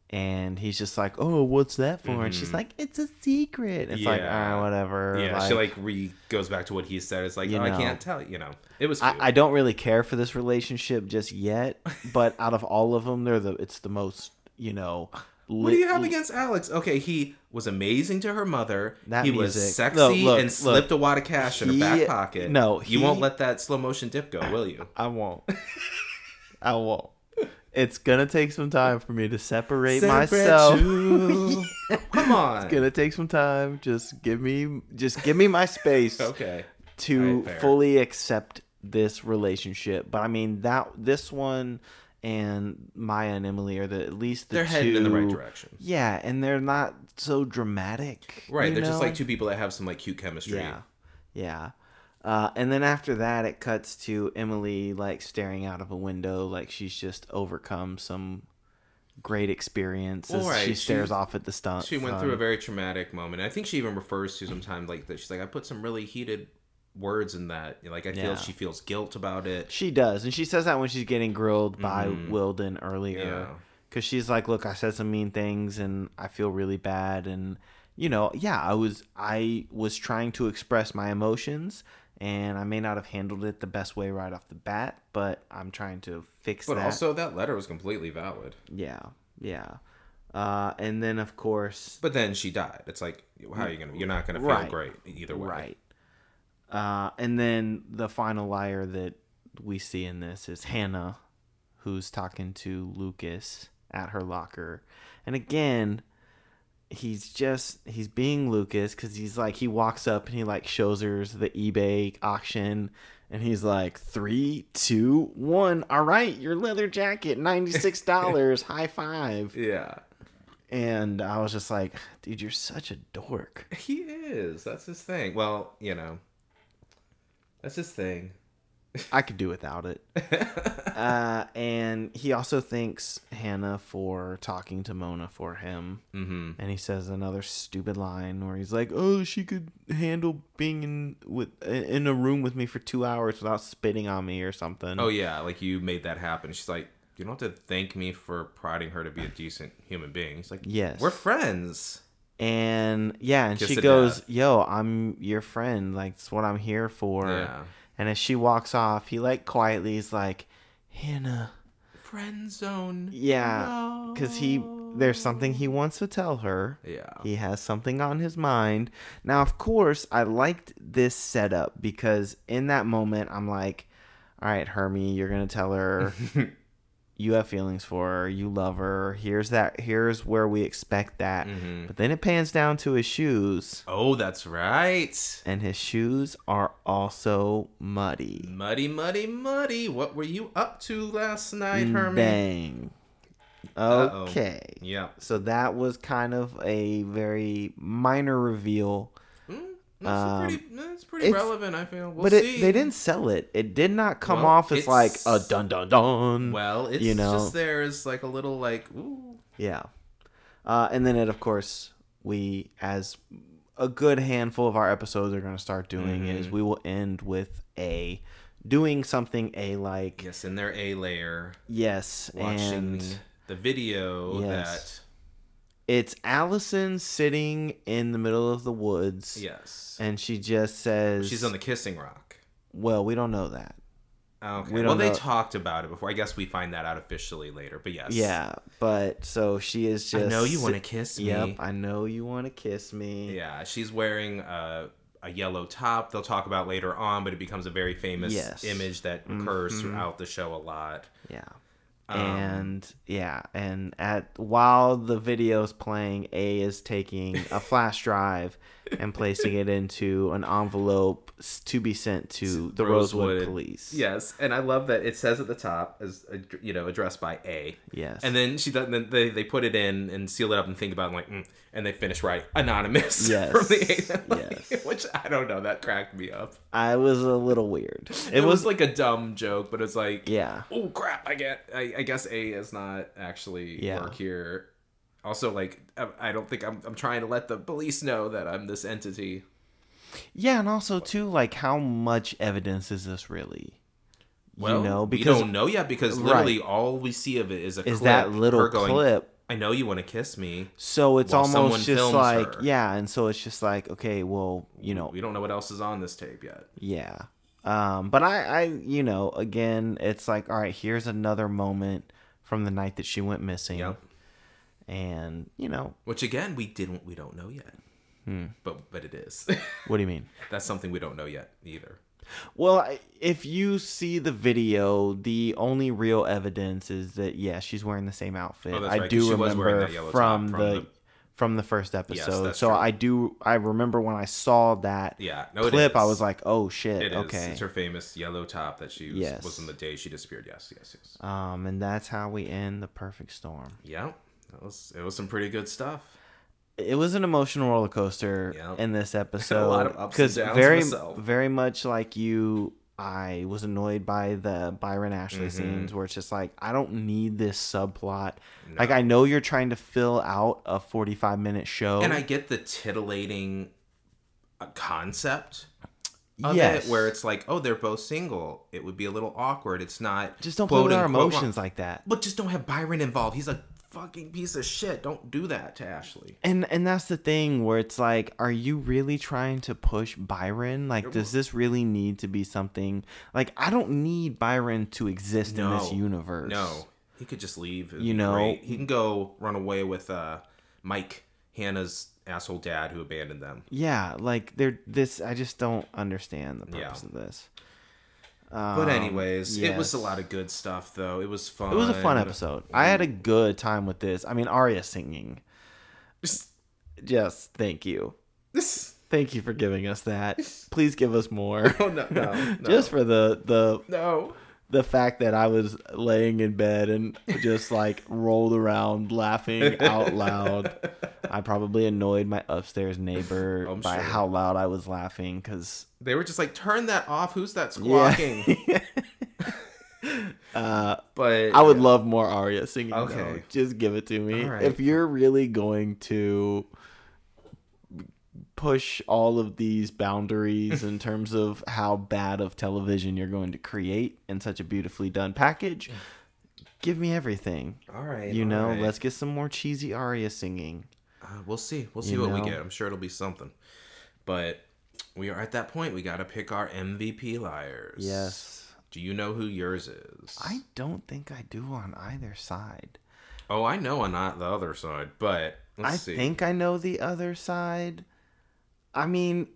And he's just like, oh, what's that for? Mm-hmm. And she's like, it's a secret. It's yeah. like, ah, oh, whatever. Yeah, like, she like re goes back to what he said. It's like, you oh, know, I can't tell. You know, it was I, I don't really care for this relationship just yet. But out of all of them, they're the it's the most, you know. Lit- what do you have against Alex? Okay, he was amazing to her mother. That he music. was sexy look, look, and look. slipped a wad of cash in he, her back pocket. No. He, you won't let that slow motion dip go, will you? I won't. I won't. It's gonna take some time for me to separate, separate myself. yeah. Come on, it's gonna take some time. Just give me, just give me my space. okay. To right, fully accept this relationship, but I mean that this one and Maya and Emily are the at least the they're two, headed in the right direction. Yeah, and they're not so dramatic. Right, they're know? just like two people that have some like cute chemistry. Yeah, yeah. Uh, and then after that, it cuts to Emily, like, staring out of a window, like she's just overcome some great experience as right. she stares she, off at the stunt. She went um, through a very traumatic moment. I think she even refers to sometimes, like, that. She's like, I put some really heated words in that. Like, I feel yeah. she feels guilt about it. She does. And she says that when she's getting grilled by mm-hmm. Wilden earlier. Because yeah. she's like, look, I said some mean things, and I feel really bad. And, you know, yeah, I was I was trying to express my emotions, and I may not have handled it the best way right off the bat, but I'm trying to fix but that. But also, that letter was completely valid. Yeah, yeah. Uh, and then, of course... But then she died. It's like, how are you going to... You're not going to feel right. great either way. Right. Uh, and then the final liar that we see in this is Hanna, who's talking to Lucas at her locker. And again... He's just, he's being Lucas because he's like, he walks up and he like shows her the eBay auction and he's like, three, two, one. All right, your leather jacket, ninety-six dollars. High five. Yeah. And I was just like, dude, you're such a dork. He is. That's his thing. Well, you know, that's his thing. I could do without it. uh, and he also thanks Hanna for talking to Mona for him. Mm-hmm. And he says another stupid line where he's like, oh, she could handle being in with in a room with me for two hours without spitting on me or something. Oh, yeah. Like, you made that happen. She's like, you don't have to thank me for prodding her to be a decent human being. He's like, yes, we're friends. And, yeah, and Kiss she goes, dad. yo, I'm your friend. Like, it's what I'm here for. Yeah. And as she walks off, he like quietly is like, Hanna, friend zone. Yeah, because no. he there's something he wants to tell her. Yeah. He has something on his mind. Now, of course, I liked this setup because in that moment, I'm like, all right, Hermie, you're going to tell her you have feelings for her. You love her. Here's that. Here's where we expect that. Mm-hmm. But then it pans down to his shoes. Oh, that's right. And his shoes are also muddy. Muddy, muddy, muddy. What were you up to last night, Hermie? Dang. Okay. Uh-oh. Yeah. So that was kind of a very minor reveal. That's um, pretty, that's pretty it's, relevant, I feel. We'll but it, see. They didn't sell it. It did not come well, off as like a dun dun dun. Well, it's you know? just there as like a little like ooh. Yeah, uh, and then it of course we as a good handful of our episodes are going to start doing mm-hmm. is we will end with A doing something A like yes in their A layer yes watching and the video yes. that. It's Allison sitting in the middle of the woods. Yes. And she just says... She's on the kissing rock. Well, we don't know that. Okay. We don't well, know. They talked about it before. I guess we find that out officially later, but yes. Yeah, but so she is just... I know you want to kiss me. Yep, I know you want to kiss me. Yeah, she's wearing a, a yellow top they'll talk about later on, but it becomes a very famous yes. image that recurs mm-hmm. throughout the show a lot. Yeah. Um, and yeah, and at while the video's playing, A is taking a flash drive and placing it into an envelope to be sent to the Rosewood, Rosewood police. Yes, and I love that it says at the top as a, you know addressed by A. Yes, and then she then they they put it in and seal it up and think about it and like mm, and they finish writing anonymous. Yes, from the A, yes. Which I don't know, that cracked me up. I was a little weird. It, it was, was like a dumb joke, but it's like yeah. Oh crap! I get I. I guess A is not actually yeah. work here. Also, like, I don't think I'm I'm trying to let the police know that I'm this entity. Yeah, and also, too, like, how much evidence is this really? Well, you know, because, we don't know yet because literally right. all we see of it is a is clip. Is that little going, clip. I know you want to kiss me. So it's almost just like, her. yeah, and so it's just like, okay, well, you know. We don't know what else is on this tape yet. Yeah. Um, but I, I, you know, again, it's like, all right, here's another moment from the night that she went missing. Yep. And, you know. Which, again, we didn't, we don't know yet. Hmm. But, but it is. What do you mean? That's something we don't know yet either. Well, if you see the video, the only real evidence is that, yeah, she's wearing the same outfit. Oh, that's right, I do remember from, from the... the... From the first episode, yes, so true. I do. I remember when I saw that yeah, no, clip, I was like, "Oh shit!" It okay, is. It's her famous yellow top that she was, yes. was on the day she disappeared. Yes, yes, yes. Um, and that's how we end The Perfect Storm. Yeah, that was it. Was some pretty good stuff. It was an emotional roller coaster yeah. in this episode. A lot of ups and downs. Very, myself. very much like you, I was annoyed by the Byron Ashley mm-hmm. scenes where it's just like, I don't need this subplot. No. Like, I know you're trying to fill out a forty-five minute show. And I get the titillating concept of yes. it where it's like, oh, they're both single. It would be a little awkward. It's not. Just don't put our emotions wrong. Like that. But just don't have Byron involved. He's a fucking piece of shit. Don't do that to Ashley. And and that's the thing where it's like, are you really trying to push Byron? Like, does this really need to be something? Like, I don't need Byron to exist no, in this universe. No, he could just leave. It'd you know, great. He can go run away with uh, Mike, Hannah's asshole dad who abandoned them. Yeah, like they're this. I just don't understand the purpose yeah. of this. But anyways, um, yes. it was a lot of good stuff, though. It was fun. It was a fun episode. I had a good time with this. I mean, Aria singing. Just, just thank you. Thank you for giving us that. Please give us more. Oh, no, no, no. Just for the, the, no. the fact that I was laying in bed and just, like, rolled around laughing out loud. I probably annoyed my upstairs neighbor I'm by sure. how loud I was laughing because... They were just like, turn that off. Who's that squawking? Yeah. uh, but I would yeah. love more Aria singing. Okay, though. Just give it to me. Right. If you're really going to push all of these boundaries in terms of how bad of television you're going to create in such a beautifully done package, give me everything. All right. You all know, right. let's get some more cheesy Aria singing. Uh, we'll see. We'll see you what know? we get. I'm sure it'll be something. But... we are at that point. We got to pick our M V P liars. Yes. Do you know who yours is? I don't think I do on either side. Oh, I know on the other side, but let's I see. I think I know the other side. I mean,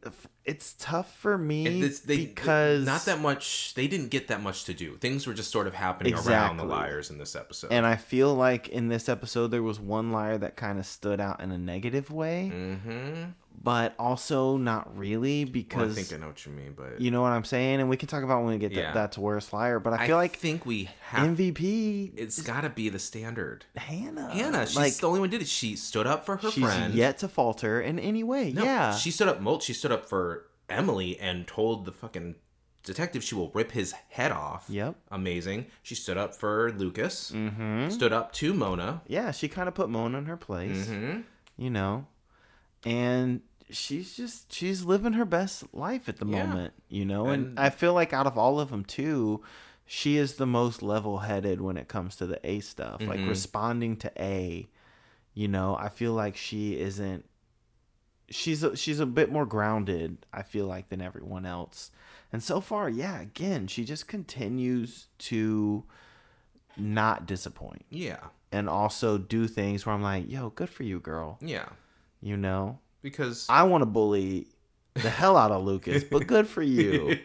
it's tough for me it's, they, because... Not that much... They didn't get that much to do. Things were just sort of happening exactly. around the liars in this episode. And I feel like in this episode, there was one liar that kind of stood out in a negative way. Mm-hmm. But also not really because... Well, I think I know what you mean, but... You know what I'm saying? And we can talk about when we get yeah. the, that's worst liar. But I feel I like... I think we have... M V P... It's got to be the standard. Hanna. Hanna. She's like, the only one who did it. She stood up for her she's friend. She's yet to falter in any way. No, yeah. She stood up... She stood up for Emily and told the fucking detective she will rip his head off. Yep. Amazing. She stood up for Lucas. Mm-hmm. Stood up to Mona. Yeah, she kind of put Mona in her place. Mm-hmm. You know... And she's just, she's living her best life at the yeah. moment, you know? And, and I feel like out of all of them, too, she is the most level-headed when it comes to the A stuff. Mm-hmm. Like, responding to A, you know, I feel like she isn't, she's a, she's a bit more grounded, I feel like, than everyone else. And so far, yeah, again, she just continues to not disappoint. Yeah. And also do things where I'm like, yo, good for you, girl. Yeah. You know, because I want to bully the hell out of Lucas, but good for you.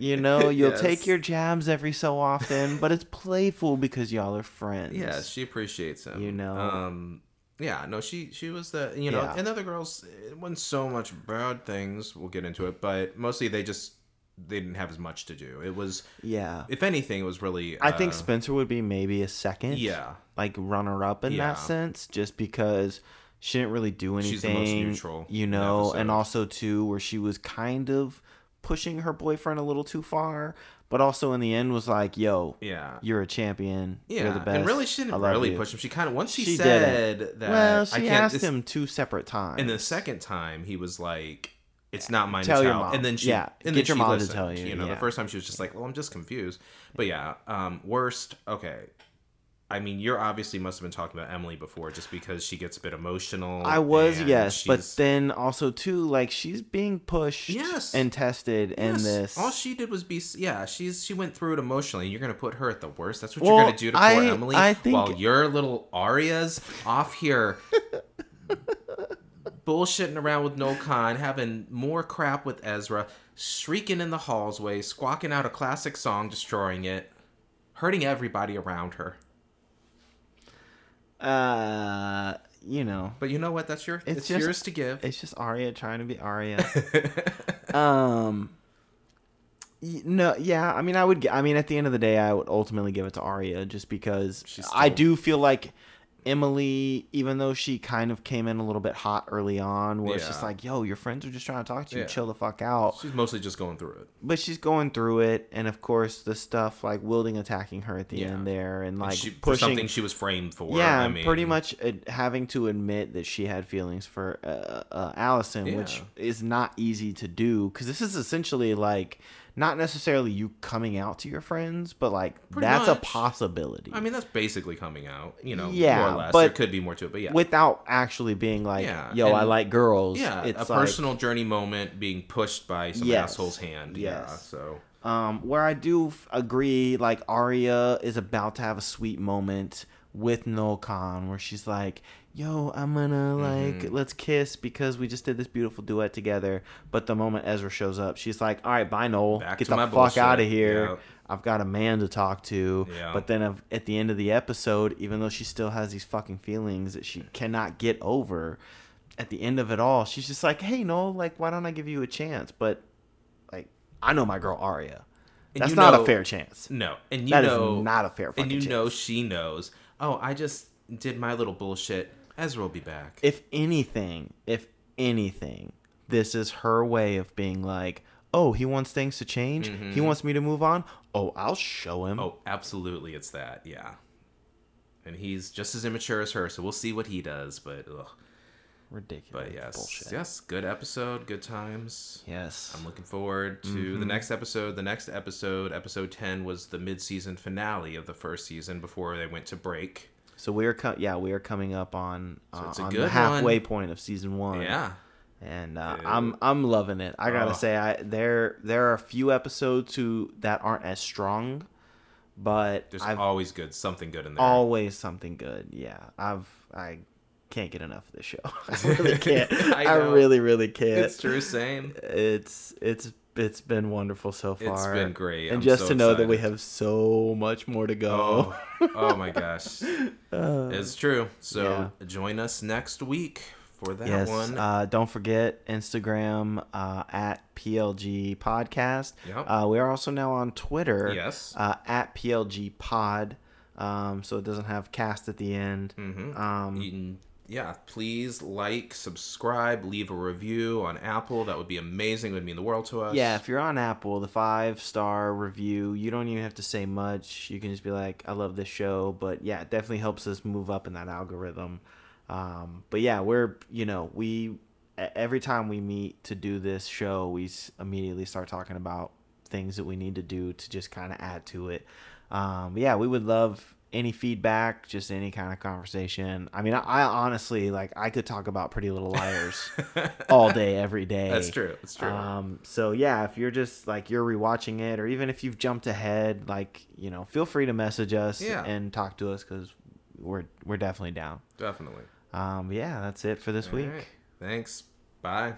You know, you'll yes. take your jabs every so often, but it's playful because y'all are friends. Yeah, she appreciates him. You know, um, yeah, no, she she was the you know, yeah. and the other girls, it wasn't so much bad things. We'll get into it, but mostly they just they didn't have as much to do. It was yeah. If anything, it was really. Uh, I think Spencer would be maybe a second. Yeah, like runner up in yeah. that sense, just because. She didn't really do anything. She's the most neutral. You know, and also, too, where she was kind of pushing her boyfriend a little too far, but also in the end was like, yo, yeah. you're a champion. Yeah. You're the best. And really, she didn't really you. push him. She kind of, once she, she said didn't. that. Well, she I can't, asked him two separate times. And the second time, he was like, it's not mine to tell. Your mom. And then she, yeah. and get your mom listened, to tell you. You know, yeah. the first time she was just like, well, I'm just confused. But yeah, um, worst, okay. I mean, you're obviously must have been talking about Emily before just because she gets a bit emotional. I was, yes. She's... But then also, too, like, she's being pushed yes. and tested yes. in this. All she did was be, yeah, she's she went through it emotionally. And you're going to put her at the worst? That's what well, you're going to do to I, poor Emily? I think... While your little Aria's off here bullshitting around with Noel Khan, having more crap with Ezra, shrieking in the hallway, squawking out a classic song, destroying it, hurting everybody around her. Uh, you know, but you know what? That's your. It's, it's just, yours to give. It's just Aria trying to be Aria. um, no, yeah. I mean, I would. I mean, at the end of the day, I would ultimately give it to Aria just because still... I do feel like Emily, even though she kind of came in a little bit hot early on, where yeah. it's just like, "Yo, your friends are just trying to talk to you. Yeah. Chill the fuck out." She's mostly just going through it. But she's going through it, and of course, the stuff like Wilden attacking her at the yeah. end there, and like and she, pushing something she was framed for. Yeah, I mean, pretty much having to admit that she had feelings for uh, uh, Allison, yeah. which is not easy to do because this is essentially like. Not necessarily you coming out to your friends, but like Pretty that's much. a possibility. I mean, that's basically coming out, you know, yeah, more or less. But there could be more to it, but yeah. Without actually being like, yeah. yo, and I like girls. Yeah, it's a like, personal journey moment being pushed by some yes, asshole's hand. Yes. Yeah, so. Um, where I do agree, like Aria is about to have a sweet moment with Noel Khan where she's like, yo, I'm gonna like mm-hmm. let's kiss because we just did this beautiful duet together. But the moment Ezra shows up, she's like, all right, bye, Noel. Back Get the fuck bullshit. out of here. Yep. I've got a man to talk to. Yep. But then I've, at the end of the episode, even though she still has these fucking feelings that she cannot get over, at the end of it all, she's just like, hey, Noel, like, why don't I give you a chance? But like, I know my girl Aria. And That's not know, a fair chance. No. And you that know, is not a fair fucking chance. And you chance. know she knows, oh, I just did my little bullshit. Ezra will be back. If anything, if anything, this is her way of being like, oh, he wants things to change. Mm-hmm. He wants me to move on. Oh, I'll show him. Oh, absolutely. It's that. Yeah. And he's just as immature as her. So we'll see what he does. But ugh. Ridiculous. But yes, bullshit. Yes. Good episode. Good times. Yes. I'm looking forward to mm-hmm. the next episode. The next episode, episode ten, was the mid-season finale of the first season before they went to break. So we are, co- yeah, we are coming up on, uh, so on the halfway one. point of season one. Yeah, And uh, I'm I'm loving it. I gotta oh. say, I there there are a few episodes who that aren't as strong, but there's I've, always good something good in there. Always something good. Yeah, I've I can't get enough of this show. I really can't. I, I really really can't. It's true. Same. It's it's it's been wonderful so far. It's been great. And I'm just so to know excited. that we have so much more to go. Oh, oh my gosh, uh, it's true. So yeah. Join us next week. For that yes, one. Uh, don't forget Instagram uh, at P L G Podcast. Yep. Uh, we are also now on Twitter. Yes. Uh, at P L G Pod. Um, so it doesn't have cast at the end. Mm-hmm. Um, Eaton. Yeah. Please like, subscribe, leave a review on Apple. That would be amazing. It would mean the world to us. Yeah. If you're on Apple, the five star review, you don't even have to say much. You can just be like, I love this show. But yeah, it definitely helps us move up in that algorithm. Um, but yeah, we're, you know, we, every time we meet to do this show, we immediately start talking about things that we need to do to just kind of add to it. Um, yeah, we would love any feedback, just any kind of conversation. I mean, I, I honestly, like, I could talk about Pretty Little Liars all day, every day. That's true. That's true. Um, so yeah, if you're just like, you're rewatching it, or even if you've jumped ahead, like, you know, feel free to message us yeah. and talk to us. 'Cause we're, we're definitely down. Definitely. Um, yeah, that's it for this All week. Right. Thanks. Bye.